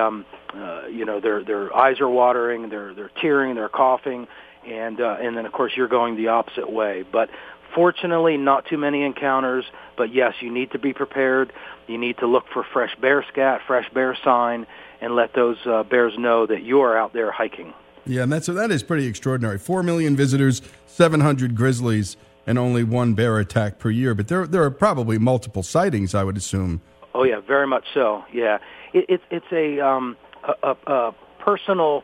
their eyes are watering, they're tearing, they're coughing, and then of course you're going the opposite way. But fortunately, not too many encounters. But yes, you need to be prepared. You need to look for fresh bear scat, fresh bear sign, and let those bears know that you are out there hiking. Yeah, and that is pretty extraordinary. 4 million visitors, 700 grizzlies, and only one bear attack per year. But there are probably multiple sightings, I would assume. Oh yeah, very much so. Yeah. It's a personal,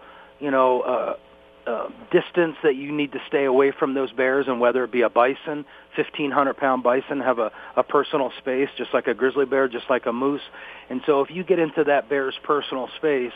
distance that you need to stay away from those bears, and whether it be a bison, 1,500-pound bison, have a personal space, just like a grizzly bear, just like a moose. And so if you get into that bear's personal space,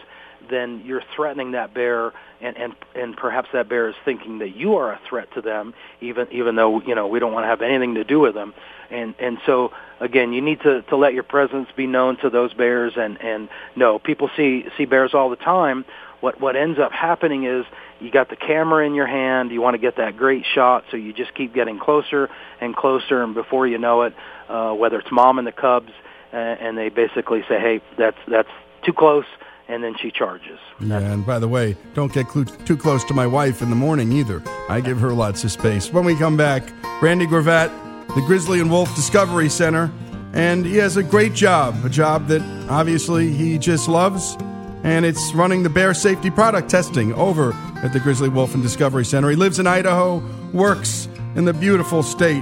then you're threatening that bear, and perhaps that bear is thinking that you are a threat to them, even though, we don't want to have anything to do with them. And so, again, you need to let your presence be known to those bears. And no, people see bears all the time. What ends up happening is you got the camera in your hand, you want to get that great shot, so you just keep getting closer and closer, and before you know it, whether it's mom and the cubs, and they basically say, hey, that's too close, and then she charges. Yeah, and by the way, don't get too close to my wife in the morning either. I give her lots of space. When we come back, Randy Gravatt, the Grizzly and Wolf Discovery Center, and he has a job that obviously he just loves, and it's running the bear safety product testing over at the Grizzly, Wolf, and Discovery Center. He lives in Idaho, works in the beautiful state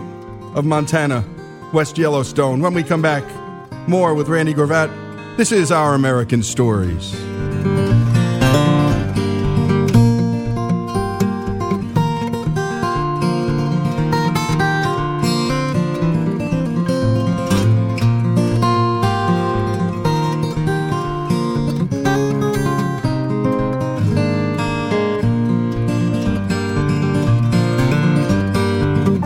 of Montana, West Yellowstone. When we come back, more with Randy Gravatt. This is Our American Stories.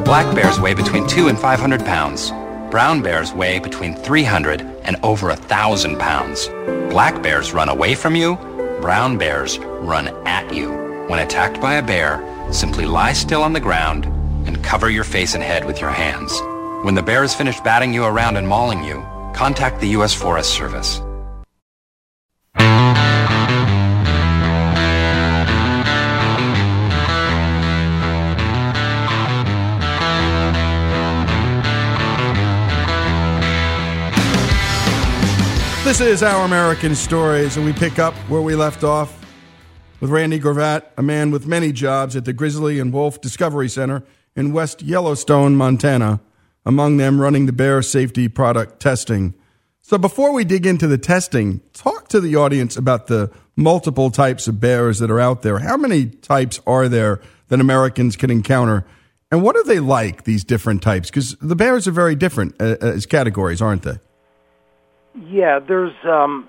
Black bears weigh between 2 and 500 pounds. Brown bears weigh between 300 and over 1,000 pounds. Black bears run away from you. Brown bears run at you. When attacked by a bear, simply lie still on the ground and cover your face and head with your hands. When the bear is finished batting you around and mauling you, contact the U.S. Forest Service. This is Our American Stories, and we pick up where we left off with Randy Gravatt, a man with many jobs at the Grizzly and Wolf Discovery Center in West Yellowstone, Montana, among them running the bear safety product testing. So before we dig into the testing, talk to the audience about the multiple types of bears that are out there. How many types are there that Americans can encounter? And what are they like, these different types? Because the bears are very different as categories, aren't they? Yeah, there's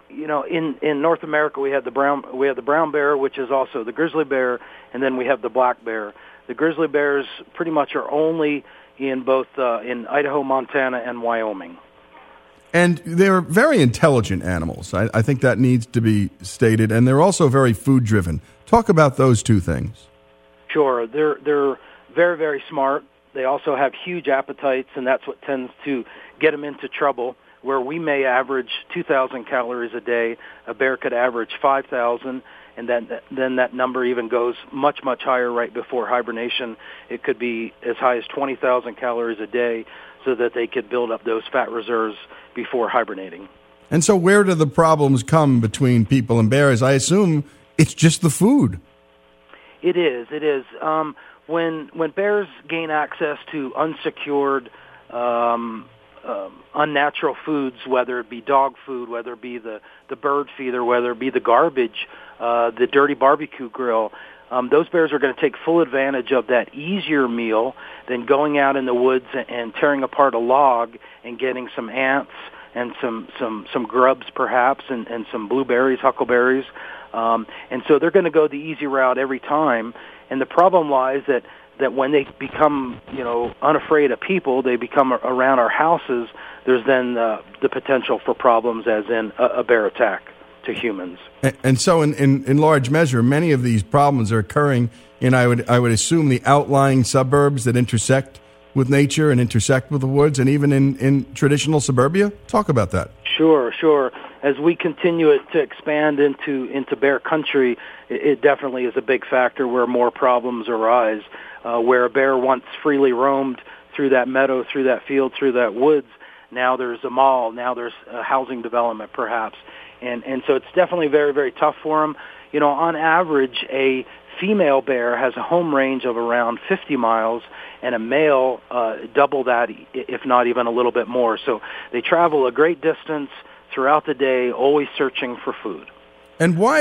in North America we have the brown bear, which is also the grizzly bear, and then we have the black bear. The grizzly bears pretty much are only in both in Idaho, Montana, and Wyoming. And they're very intelligent animals. I think that needs to be stated, and they're also very food driven. Talk about those two things. Sure, they're very, very smart. They also have huge appetites, and that's what tends to get them into trouble. Where we may average 2,000 calories a day, a bear could average 5,000, and then that number even goes much, much higher right before hibernation. It could be as high as 20,000 calories a day so that they could build up those fat reserves before hibernating. And so where do the problems come between people and bears? I assume it's just the food. It is. When bears gain access to unsecured unnatural foods, whether it be dog food, whether it be the bird feeder, whether it be the garbage, the dirty barbecue grill, those bears are going to take full advantage of that easier meal than going out in the woods and tearing apart a log and getting some ants and some grubs perhaps and some blueberries, huckleberries. And so they're going to go the easy route every time. And the problem lies that when they become, unafraid of people, they become around our houses, there's then the potential for problems as in a bear attack to humans. And so in large measure, many of these problems are occurring in, I would assume, the outlying suburbs that intersect with nature and intersect with the woods, and even in traditional suburbia? Talk about that. Sure. As we continue it to expand into bear country, it definitely is a big factor where more problems arise. Where a bear once freely roamed through that meadow, through that field, through that woods, now there's a mall, now there's a housing development perhaps. And so it's definitely very, very tough for them. On average, a female bear has a home range of around 50 miles, and a male double that, if not even a little bit more. So they travel a great distance throughout the day, always searching for food. And why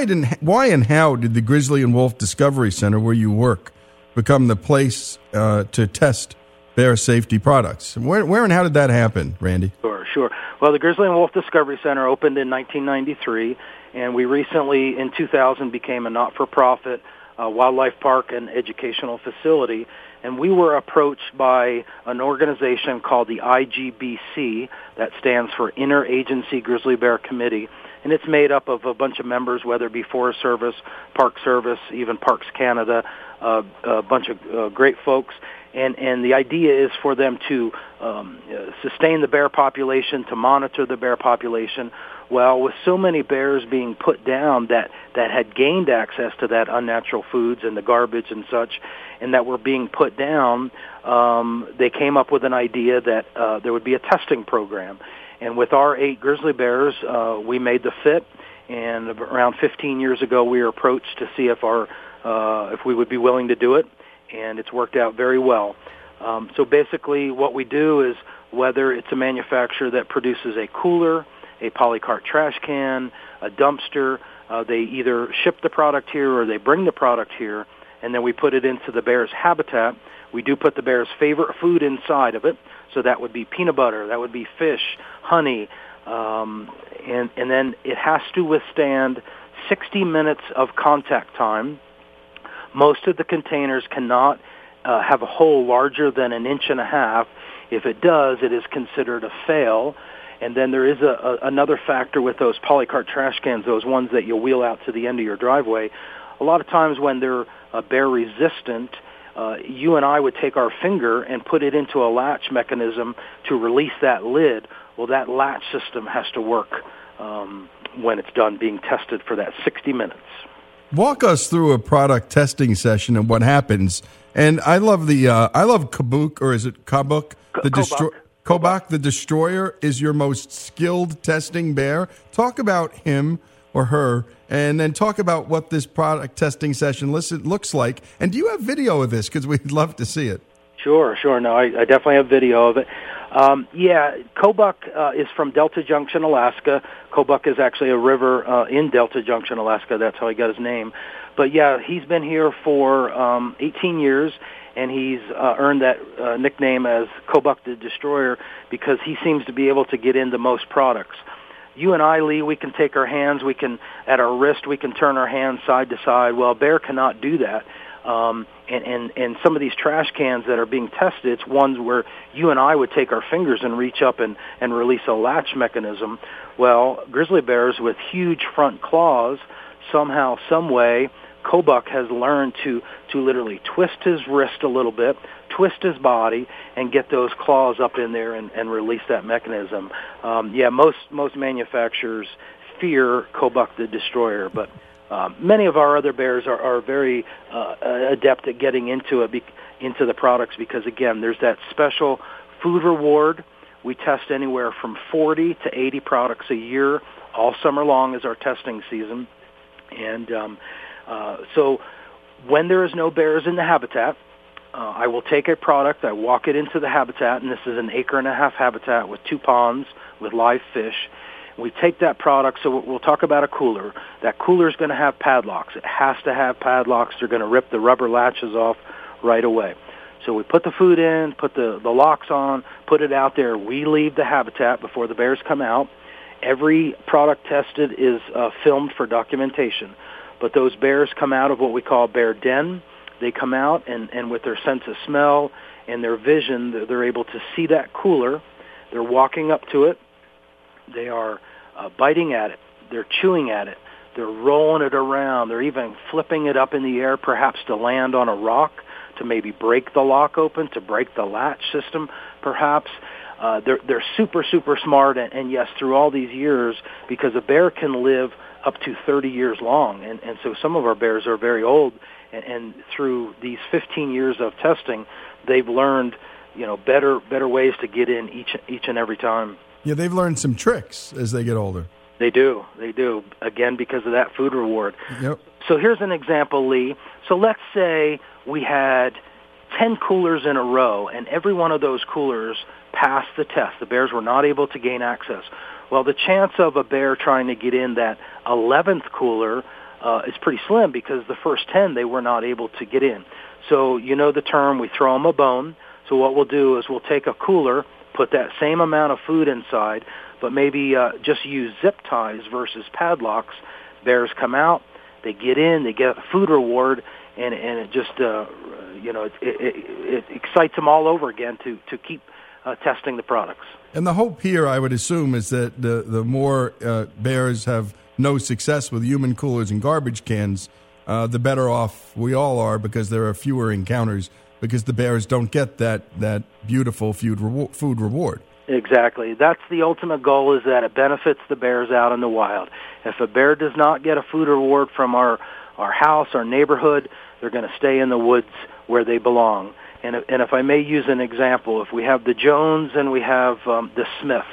and how did the Grizzly and Wolf Discovery Center, where you work, become the place to test bear safety products? Where and how did that happen, Randy? Sure. Well, the Grizzly and Wolf Discovery Center opened in 1993, and we recently, in 2000, became a not-for-profit wildlife park and educational facility. And we were approached by an organization called the IGBC, that stands for Interagency Grizzly Bear Committee, and it's made up of a bunch of members, whether it be Forest Service, Park Service, even Parks Canada, a bunch of great folks. And the idea is for them to sustain the bear population, to monitor the bear population. Well, with so many bears being put down that had gained access to that unnatural foods and the garbage and such, and that were being put down, they came up with an idea that there would be a testing program. And with our 8 grizzly bears, we made the fit, and around 15 years ago we were approached to see if we would be willing to do it. And it's worked out very well. So basically what we do is, whether it's a manufacturer that produces a cooler, a polycart trash can, a dumpster, they either ship the product here or they bring the product here, and then we put it into the bear's habitat. We do put the bear's favorite food inside of it, so that would be peanut butter, that would be fish, honey, and then it has to withstand 60 minutes of contact time. Most of the containers cannot have a hole larger than an inch and a half. If it does, it is considered a fail. And then there is another factor with those polycart trash cans, those ones that you wheel out to the end of your driveway. A lot of times when they're bear resistant, you and I would take our finger and put it into a latch mechanism to release that lid. Well, that latch system has to work when it's done being tested for that 60 minutes. Walk us through a product testing session and what happens. And I love Kabuk, or is it Kabuk? The destroy Kobach the Destroyer is your most skilled testing bear. Talk about him or her, and then talk about what this product testing session looks like. And do you have video of this? Because we'd love to see it. Sure. No, I definitely have video of it. Kobach is from Delta Junction, Alaska. Kobach is actually a river in Delta Junction, Alaska. That's how he got his name. But, yeah, he's been here for 18 years, and he's earned that nickname as Kobach the Destroyer because he seems to be able to get into most products. You and I, Lee, we can take our hands, we can, at our wrist, we can turn our hands side to side. Well, a bear cannot do that. And some of these trash cans that are being tested, it's ones where you and I would take our fingers and reach up and release a latch mechanism. Well, grizzly bears with huge front claws, somehow, some way, Kobach has learned to literally twist his wrist a little bit, twist his body, and get those claws up in there and release that mechanism. Most manufacturers fear Kobach the Destroyer, but many of our other bears are very adept at getting into the products because, again, there's that special food reward. We test anywhere from 40 to 80 products a year. All summer long is our testing season. And so when there is no bears in the habitat, I will take a product, I walk it into the habitat, and this is an 1.5 acre habitat with 2 ponds with live fish. We take that product, so we'll talk about a cooler. That cooler is going to have padlocks. It has to have padlocks. They're going to rip the rubber latches off right away. So we put the food in, put the locks on, put it out there. We leave the habitat before the bears come out. Every product tested is filmed for documentation. But those bears come out of what we call bear den. They come out, and with their sense of smell and their vision, they're able to see that cooler. They're walking up to it. They are biting at it. They're chewing at it. They're rolling it around. They're even flipping it up in the air, perhaps to land on a rock, to maybe break the lock open, to break the latch system, perhaps. They're super, super smart, and yes, through all these years, because a bear can live up to 30 years long, and so some of our bears are very old, and through these 15 years of testing, they've learned, better ways to get in each and every time. Yeah, they've learned some tricks as they get older. They do, again, because of that food reward. Yep. So here's an example, Lee. So let's say we had 10 coolers in a row, and every one of those coolers passed the test. The bears were not able to gain access. Well, the chance of a bear trying to get in that 11th cooler is pretty slim because the first 10, they were not able to get in. So you know the term, we throw them a bone. So what we'll do is we'll take a cooler, put that same amount of food inside, but maybe just use zip ties versus padlocks. Bears come out, they get in, they get a food reward, and it just, it excites them all over again to keep testing the products. And the hope here, I would assume, is that the more bears have no success with human coolers and garbage cans, the better off we all are because there are fewer encounters because the bears don't get that beautiful food reward. Exactly. That's the ultimate goal, is that it benefits the bears out in the wild. If a bear does not get a food reward from our house, our neighborhood, they're going to stay in the woods where they belong. And if I may use an example, if we have the Jones and we have the Smiths,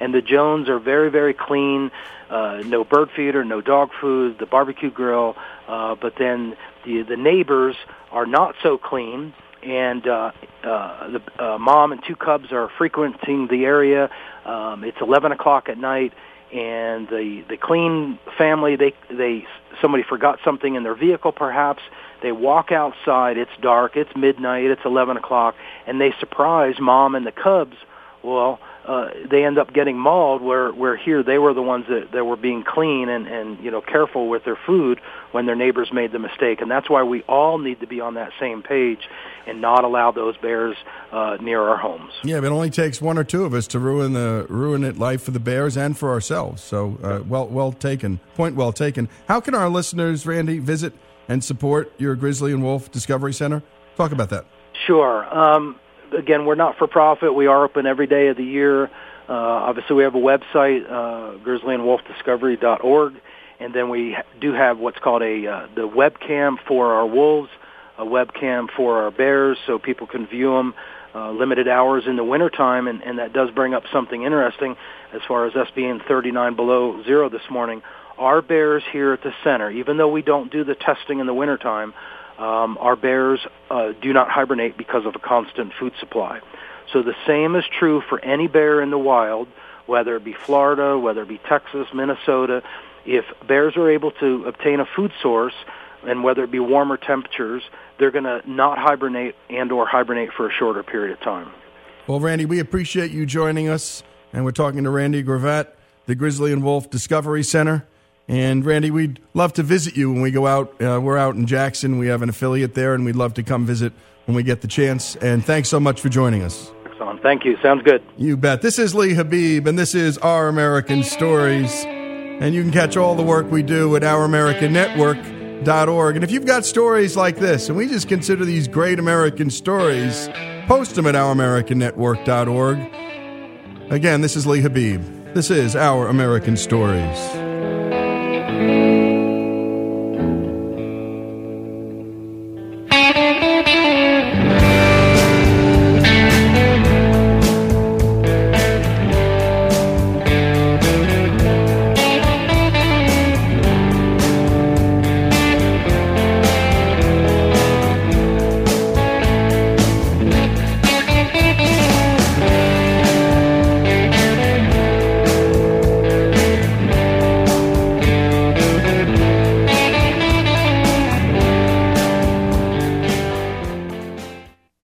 and the Jones are very, very clean, no bird feeder, no dog food, the barbecue grill, but then the neighbors are not so clean, and the mom and 2 cubs are frequenting the area. It's 11 o'clock at night, and the clean family, somebody forgot something in their vehicle perhaps. They walk outside, it's dark, it's midnight, it's 11 o'clock, and they surprise mom and the cubs. Well, they end up getting mauled where here they were the ones that were being clean and careful with their food when their neighbors made the mistake. And that's why we all need to be on that same page and not allow those bears near our homes. Yeah, but it only takes one or two of us to ruin it life for the bears and for ourselves. So well taken, point well taken. How can our listeners, Randy, visit and support your Grizzly and Wolf Discovery Center? Talk about that. Sure. Again, we're not for profit. We are open every day of the year. Obviously, we have a website, grizzlyandwolfdiscovery.org, and then we do have what's called the webcam for our wolves, a webcam for our bears, so people can view them limited hours in the wintertime, and that does bring up something interesting as far as us being 39 below zero this morning. Our bears here at the center, even though we don't do the testing in the wintertime, our bears do not hibernate because of a constant food supply. So the same is true for any bear in the wild, whether it be Florida, whether it be Texas, Minnesota. If bears are able to obtain a food source, and whether it be warmer temperatures, they're going to not hibernate and or hibernate for a shorter period of time. Well, Randy, we appreciate you joining us, and we're talking to Randy Gravatt, the Grizzly and Wolf Discovery Center. And, Randy, we'd love to visit you when we go out. We're out in Jackson. We have an affiliate there, and we'd love to come visit when we get the chance. And thanks so much for joining us. Excellent. Thank you. Sounds good. You bet. This is Lee Habib, and this is Our American Stories. And you can catch all the work we do at OurAmericanNetwork.org. And if you've got stories like this, and we just consider these great American stories, post them at OurAmericanNetwork.org. Again, this is Lee Habib. This is Our American Stories.